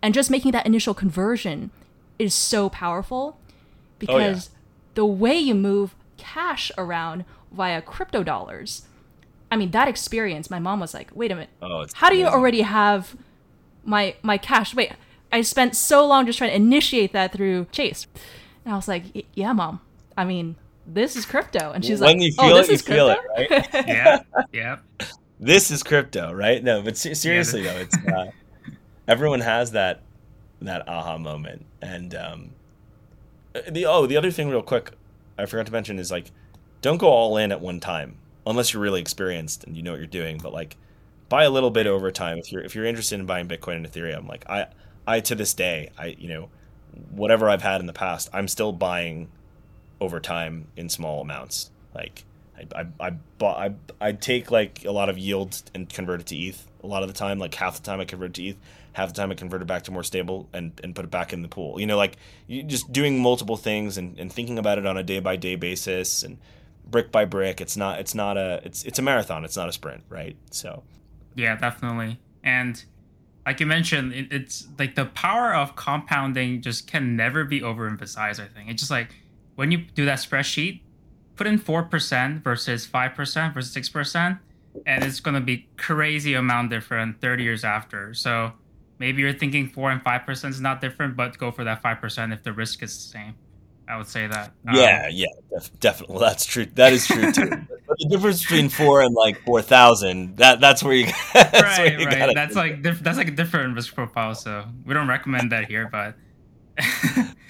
And just making that initial conversion is so powerful because oh, yeah. the way you move cash around via crypto dollars, I mean, that experience, my mom was like, wait a minute, oh, it's how crazy. Do you already have my my cash? Wait, I spent so long just trying to initiate that through Chase. And I was like, yeah, Mom, I mean, this is crypto. And she's when like, oh, this it, is crypto? When you feel it, you feel it, right? Yeah, yeah. This is crypto, right? No, but ser- seriously, yeah. though, it's uh, everyone has that that aha moment. And um, the oh, the other thing real quick I forgot to mention is, like, don't go all in at one time unless you're really experienced and you know what you're doing. But, like, buy a little bit over time. If you're if you're interested in buying Bitcoin and Ethereum, like I, I to this day, I you know, whatever I've had in the past, I'm still buying over time in small amounts. Like I I I bought I I take like a lot of yield and convert it to E T H a lot of the time. Like half the time I convert it to E T H, half the time I convert it back to more stable and, and put it back in the pool. You know, like you just doing multiple things and, and thinking about it on a day by day basis and brick by brick. It's not it's not a it's it's a marathon. It's not a sprint, right? So yeah, definitely. And like you mentioned, it, it's like the power of compounding just can never be overemphasized. I think it's just like when you do that spreadsheet, put in four percent versus five percent versus six percent, and it's going to be crazy amount different thirty years after. So maybe you're thinking four and five percent is not different, but go for that five percent if the risk is the same. I would say that. Um, yeah, yeah, def- definitely. Well, that's true. That is true, too. But the difference between four and like four thousand, that, that's where you got right, right. Gotta that's, like, diff- that's like a different risk profile, so we don't recommend that here, but...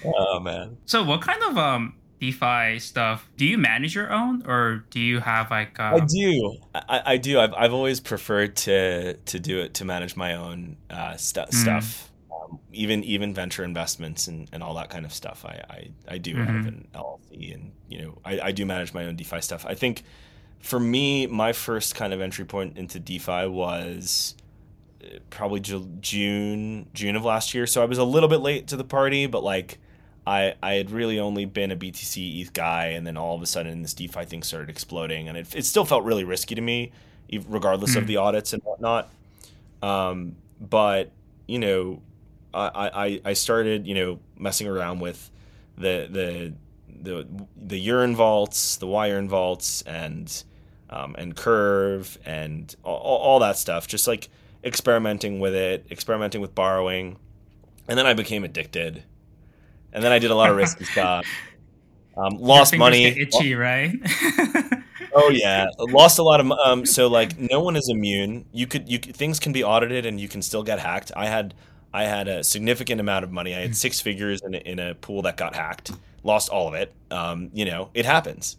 Oh, man. So what kind of... um? DeFi stuff. Do you manage your own, or do you have like? Um... I do. I, I do. I've I've always preferred to to do it to manage my own uh, stu- mm. stuff, um, even even venture investments and, and all that kind of stuff. I I, I do mm-hmm. have an L L C, and you know I, I do manage my own DeFi stuff. I think for me, my first kind of entry point into DeFi was probably ju- June June of last year. So I was a little bit late to the party, but like. I, I had really only been a B T C E T H guy, and then all of a sudden this DeFi thing started exploding, and it, it still felt really risky to me, regardless mm. of the audits and whatnot. Um, but you know, I, I I started you know messing around with the the the the urine vaults, the Y urine vaults, and um, and Curve, and all, all that stuff. Just like experimenting with it, experimenting with borrowing, and then I became addicted. And then I did a lot of risky stuff. Um, lost money. Itchy, right? Oh yeah, lost a lot of. Um, so like, no one is immune. You could, you things can be audited, and you can still get hacked. I had, I had a significant amount of money. I had six figures in a, in a pool that got hacked. Lost all of it. Um, you know, it happens,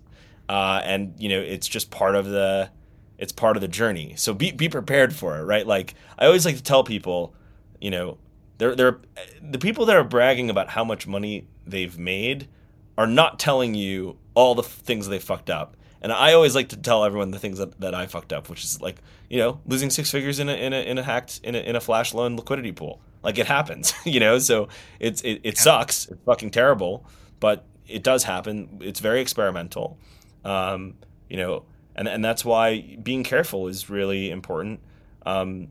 uh, and you know, it's just part of the, it's part of the journey. So be be prepared for it, right? Like I always like to tell people, you know. They're, they're, the people that are bragging about how much money they've made are not telling you all the f- things they fucked up. And I always like to tell everyone the things that, that I fucked up, which is like, you know, losing six figures in a in a in a hacked in a in a flash loan liquidity pool. Like it happens, you know. So it's it, it sucks. It's fucking terrible, but it does happen. It's very experimental, um, you know, and and that's why being careful is really important. Um,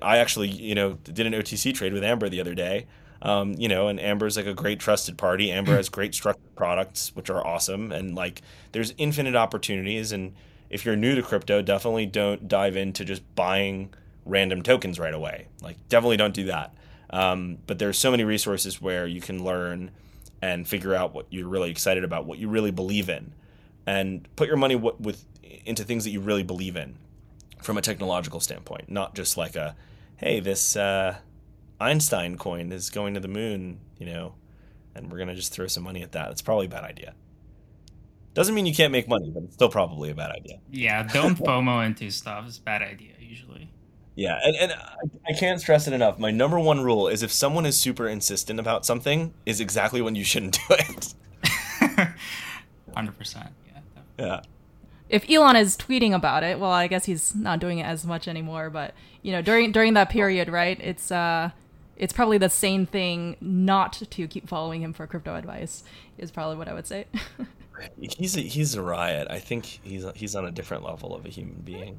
I actually, you know, did an O T C trade with Amber the other day, um, you know, and Amber's like a great trusted party. Amber has great structured products, which are awesome. And like, there's infinite opportunities. And if you're new to crypto, definitely don't dive into just buying random tokens right away. Like definitely don't do that. Um, but there's so many resources where you can learn and figure out what you're really excited about, what you really believe in, and put your money w- with into things that you really believe in. From a technological standpoint, not just like a, hey, this uh, Einstein coin is going to the moon, you know, and we're going to just throw some money at that. It's probably a bad idea. Doesn't mean you can't make money, but it's still probably a bad idea. Yeah, don't FOMO into stuff. It's a bad idea usually. Yeah, and, and I, I can't stress it enough. My number one rule is if someone is super insistent about something, is exactly when you shouldn't do it. one hundred percent. Yeah. Yeah. If Elon is tweeting about it, well, I guess he's not doing it as much anymore. But you know, during during that period, right? It's uh, it's probably the sane thing not to keep following him for crypto advice. Is probably what I would say. he's a, he's a riot. I think he's he's on a different level of a human being.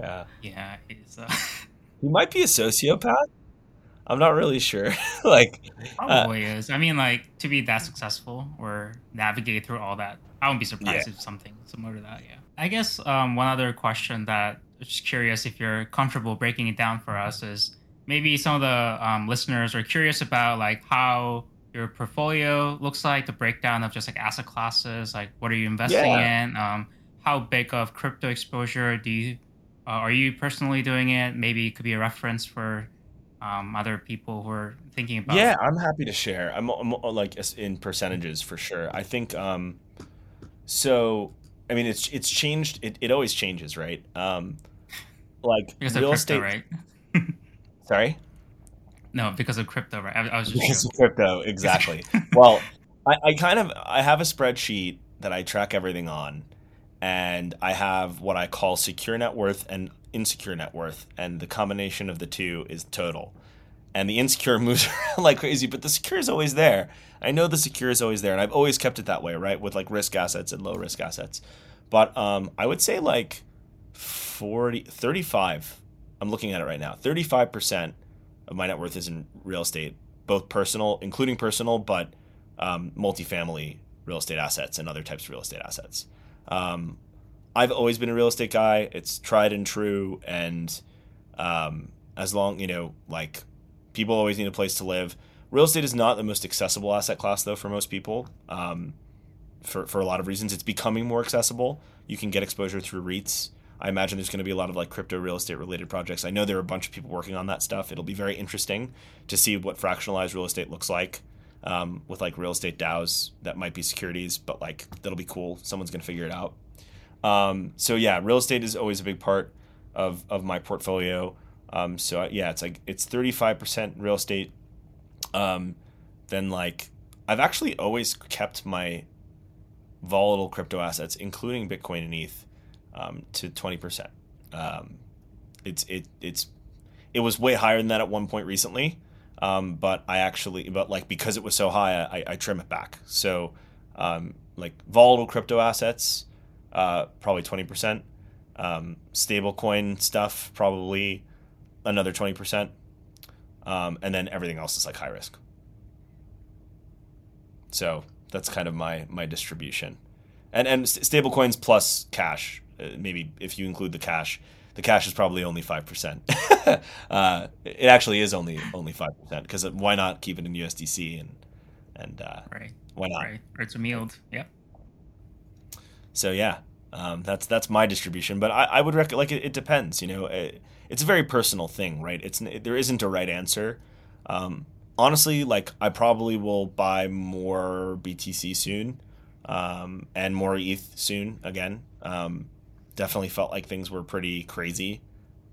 Yeah. Yeah. He's, uh... He might be a sociopath. I'm not really sure. Like, probably uh, is. I mean, like, to be that successful or navigate through all that, I wouldn't be surprised yeah. if something similar to that. Yeah. I guess um, one other question that I'm just curious if you're comfortable breaking it down for us is maybe some of the um, listeners are curious about like how your portfolio looks like, the breakdown of just like asset classes, like what are you investing yeah. in? Um, how big of crypto exposure do you uh, are you personally doing it? Maybe it could be a reference for Um, other people who are thinking about yeah it. I'm happy to share. I'm, I'm like in percentages for sure. I think um so I mean it's it's changed it, it always changes, right? Um like because real of crypto, estate right? Sorry, no, because of crypto, right? I, I was just because of crypto, exactly. Well, I, I kind of I have a spreadsheet that I track everything on, and I have what I call secure net worth and insecure net worth, and the combination of the two is total. And the insecure moves around like crazy, but the secure is always there. I know the secure is always there, and I've always kept it that way, right? With like risk assets and low risk assets. But um, I would say like forty, thirty-five, I'm looking at it right now, thirty-five percent of my net worth is in real estate, both personal, including personal, but um, multifamily real estate assets and other types of real estate assets. Um, I've always been a real estate guy. It's tried and true. And um, as long, you know, like people always need a place to live. Real estate is not the most accessible asset class, though, for most people, um, for, for a lot of reasons. It's becoming more accessible. You can get exposure through REITs. I imagine there's going to be a lot of like crypto real estate related projects. I know there are a bunch of people working on that stuff. It'll be very interesting to see what fractionalized real estate looks like um, with like real estate DAOs that might be securities, but like that'll be cool. Someone's going to figure it out. Um, so yeah, real estate is always a big part of, of my portfolio. Um, so yeah, it's like, it's thirty-five percent real estate. Um, then like I've actually always kept my volatile crypto assets, including Bitcoin and E T H, um, to twenty percent. Um, it's, it, it's, it was way higher than that at one point recently. Um, but I actually, but like, because it was so high, I, I trim it back. So, um, like volatile crypto assets, Uh, probably twenty percent. Um, stablecoin stuff, probably another twenty percent. Um, and then everything else is like high risk. So that's kind of my my distribution. And and stablecoins plus cash. Uh, maybe if you include the cash, the cash is probably only five percent. uh, it actually is only only five percent, because why not keep it in U S D C and and uh, right. Why not? Right. It's a yield. Yep. So yeah, um, that's that's my distribution. But I, I would recommend, like, it, it depends, you know. It, it's a very personal thing, right? It's it, there isn't a right answer. Um, honestly, like I probably will buy more B T C soon, um, and more E T H soon again. Um, definitely felt like things were pretty crazy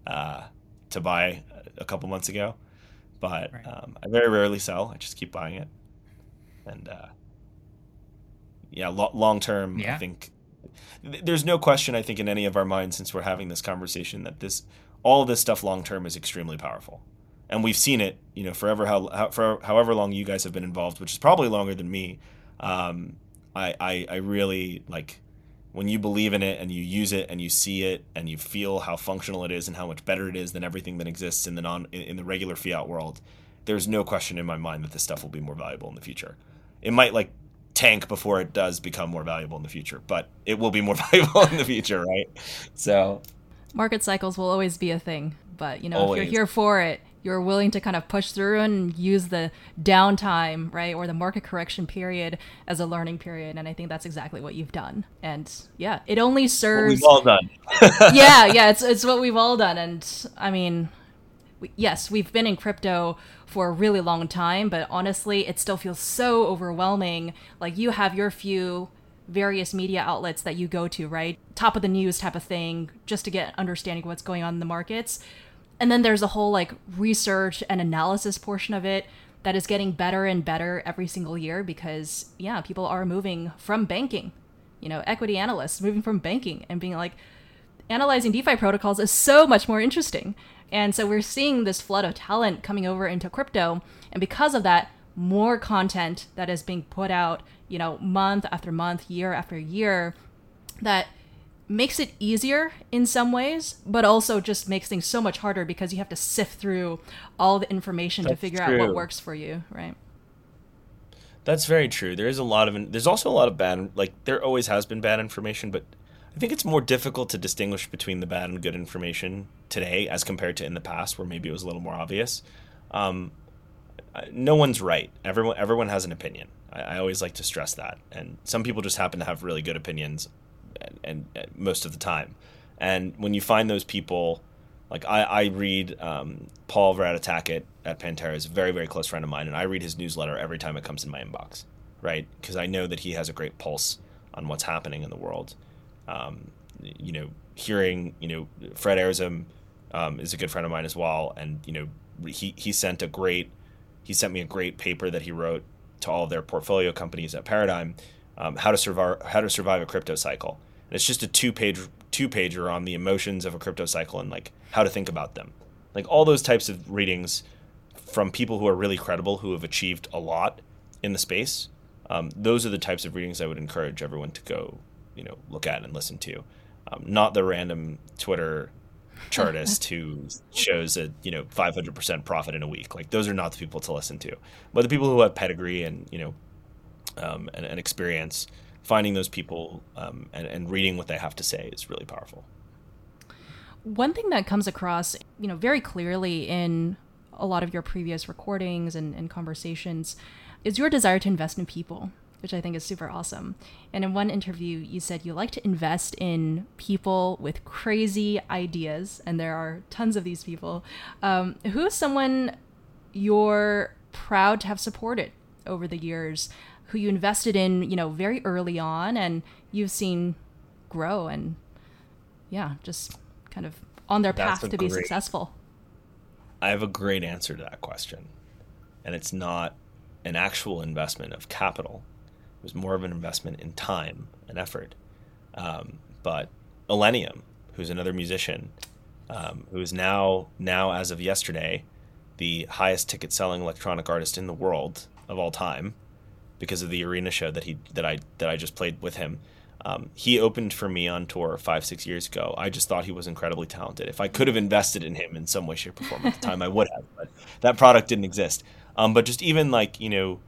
uh, to buy a couple months ago, but right. um, I very rarely sell. I just keep buying it, and uh, yeah, lo- long term, yeah. I think. There's no question, I think, in any of our minds, since we're having this conversation, that this, all of this stuff long term is extremely powerful, and we've seen it, you know, forever. How, how for however long you guys have been involved, which is probably longer than me. Um, I, I I really like when you believe in it and you use it and you see it and you feel how functional it is and how much better it is than everything that exists in the non in, in the regular fiat world. There's no question in my mind that this stuff will be more valuable in the future. It might like. tank before it does become more valuable in the future, but it will be more valuable in the future, right? So market cycles will always be a thing, but you know, always. If you're here for it, you're willing to kind of push through and use the downtime, right, or the market correction period as a learning period. And I think that's exactly what you've done. And yeah, it only serves we've all done. yeah yeah it's it's what we've all done. And I mean, yes, we've been in crypto for a really long time, but honestly, it still feels so overwhelming. Like you have your few various media outlets that you go to, right? Top of the news type of thing, just to get understanding what's going on in the markets. And then there's a whole like research and analysis portion of it that is getting better and better every single year because, yeah, people are moving from banking, you know, equity analysts moving from banking and being like, analyzing DeFi protocols is so much more interesting. And so we're seeing this flood of talent coming over into crypto. And because of that, more content that is being put out, you know, month after month, year after year, that makes it easier in some ways, but also just makes things so much harder because you have to sift through all the information That's to figure true. out what works for you, right? That's very true. There is a lot of, there's also a lot of bad, like there always has been bad information, but I think it's more difficult to distinguish between the bad and good information today as compared to in the past where maybe it was a little more obvious. Um, no one's right. Everyone, everyone has an opinion. I, I always like to stress that. And some people just happen to have really good opinions and, and, and most of the time. And when you find those people, like I, I read um, Paul Vratitakis at Pantera is a very, very close friend of mine. And I read his newsletter every time it comes in my inbox, right? Because I know that he has a great pulse on what's happening in the world. Um, you know, hearing, you know, Fred Erzim um, is a good friend of mine as well. And, you know, he, he sent a great, he sent me a great paper that he wrote to all of their portfolio companies at Paradigm, um, how to survive, how to survive a crypto cycle. And it's just a two page, two pager on the emotions of a crypto cycle and like how to think about them. Like all those types of readings from people who are really credible, who have achieved a lot in the space. Um, those are the types of readings I would encourage everyone to go, you know, look at and listen to, um, not the random Twitter chartist who shows a, you know, five hundred percent profit in a week. Like those are not the people to listen to, but the people who have pedigree and, you know, um, and, and experience, finding those people um, and, and reading what they have to say is really powerful. One thing that comes across, you know, very clearly in a lot of your previous recordings and, and conversations is your desire to invest in people, which I think is super awesome. And in one interview, you said you like to invest in people with crazy ideas, and there are tons of these people. Um, who is someone you're proud to have supported over the years, who you invested in, you know, very early on, and you've seen grow and, yeah, just kind of on their That's path to great, be successful? I have a great answer to that question, and it's not an actual investment of capital. It was more of an investment in time and effort. Um, but Illenium, who's another musician, um, who is now, now as of yesterday, the highest ticket selling electronic artist in the world of all time, because of the arena show that he that I that I just played with him. Um, he opened for me on tour five, six years ago. I just thought he was incredibly talented. If I could have invested in him in some way, shape, or form at the time, I would have. But that product didn't exist. Um, but just even like, you know,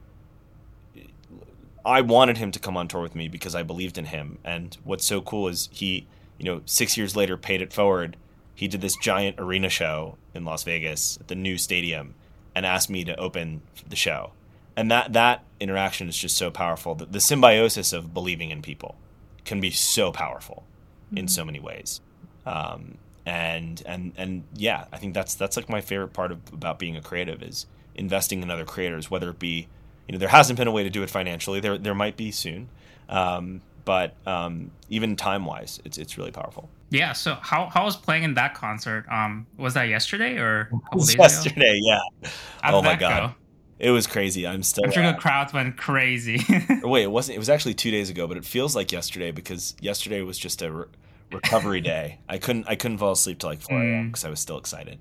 I wanted him to come on tour with me because I believed in him. And what's so cool is he, you know, six years later paid it forward. He did this giant arena show in Las Vegas at the new stadium and asked me to open the show. And that, that interaction is just so powerful. The, the symbiosis of believing in people can be so powerful mm-hmm. in so many ways. Um, and, and, and yeah, I think that's, that's like my favorite part of, about being a creative is investing in other creators, whether it be, you know, there hasn't been a way to do it financially. There, there might be soon, um, but um, even time-wise, it's it's really powerful. Yeah. So how how was playing in that concert? Um, was that yesterday or a couple days yesterday? Ago? Yeah. How'd oh my god, go? It was crazy. I'm still. I'm sure the crowds went crazy. Wait, it wasn't. It was actually two days ago, but it feels like yesterday because yesterday was just a re- recovery day. I couldn't I couldn't fall asleep till like four a.m. because I was still excited.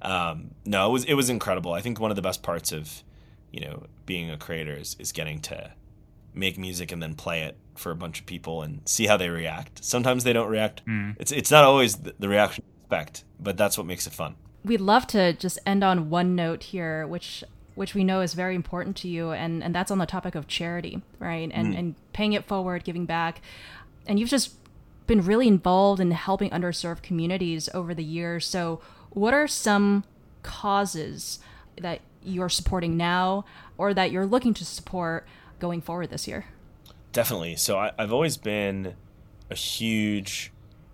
Um, no, it was it was incredible. I think one of the best parts of you know, being a creator is, is getting to make music and then play it for a bunch of people and see how they react. Sometimes they don't react. Mm. It's it's not always the, the reaction you expect, but that's what makes it fun. We'd love to just end on one note here, which which we know is very important to you, and, and that's on the topic of charity, right? And mm. and paying it forward, giving back. And you've just been really involved in helping underserved communities over the years. So what are some causes that you're supporting now or that you're looking to support going forward this year? Definitely. So I, I've always been a huge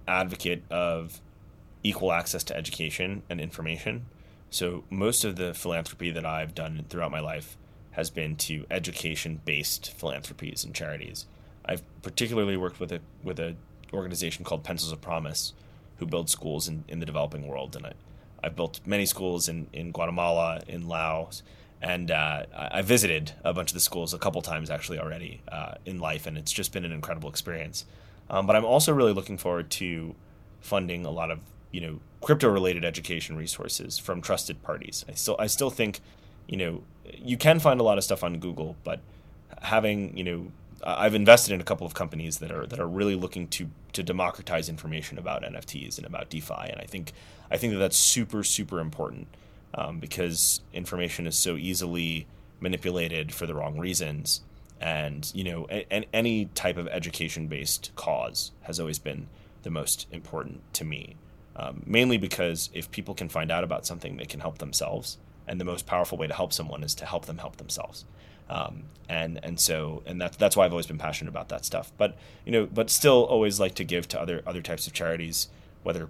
advocate of equal access to education and information. So most of the philanthropy that I've done throughout my life has been to education-based philanthropies and charities. I've particularly worked with a with a organization called Pencils of Promise who build schools in, in the developing world, and I I've built many schools in, in Guatemala, in Laos, and uh, I visited a bunch of the schools a couple times actually already uh, in life, and it's just been an incredible experience. Um, but I'm also really looking forward to funding a lot of you know crypto-related education resources from trusted parties. I still I still think you know you can find a lot of stuff on Google, but having you know I've invested in a couple of companies that are that are really looking to to democratize information about N F Ts and about DeFi, and I think I think that that's super super important um, because information is so easily manipulated for the wrong reasons, and you know, a, a, any type of education-based cause has always been the most important to me, um, mainly because if people can find out about something, they can help themselves, and the most powerful way to help someone is to help them help themselves. Um, and, and so, and that, that's why I've always been passionate about that stuff, but, you know, but still always like to give to other, other types of charities, whether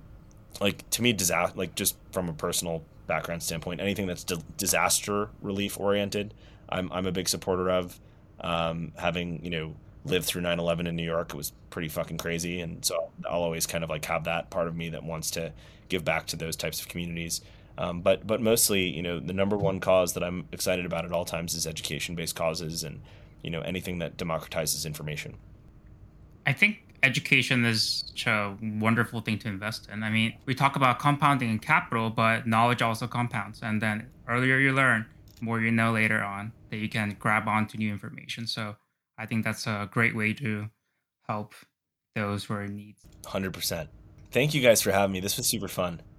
like to me, disaster, like just from a personal background standpoint, anything that's di- disaster relief oriented, I'm, I'm a big supporter of, um, having, you know, lived through nine eleven in New York, it was pretty fucking crazy. And so I'll always kind of like have that part of me that wants to give back to those types of communities. Um, but but mostly, you know, the number one cause that I'm excited about at all times is education-based causes and, you know, anything that democratizes information. I think education is such a wonderful thing to invest in. I mean, we talk about compounding and capital, but knowledge also compounds. And then earlier you learn, more you know later on that you can grab onto new information. So I think that's a great way to help those who are in need. one hundred percent. Thank you guys for having me. This was super fun.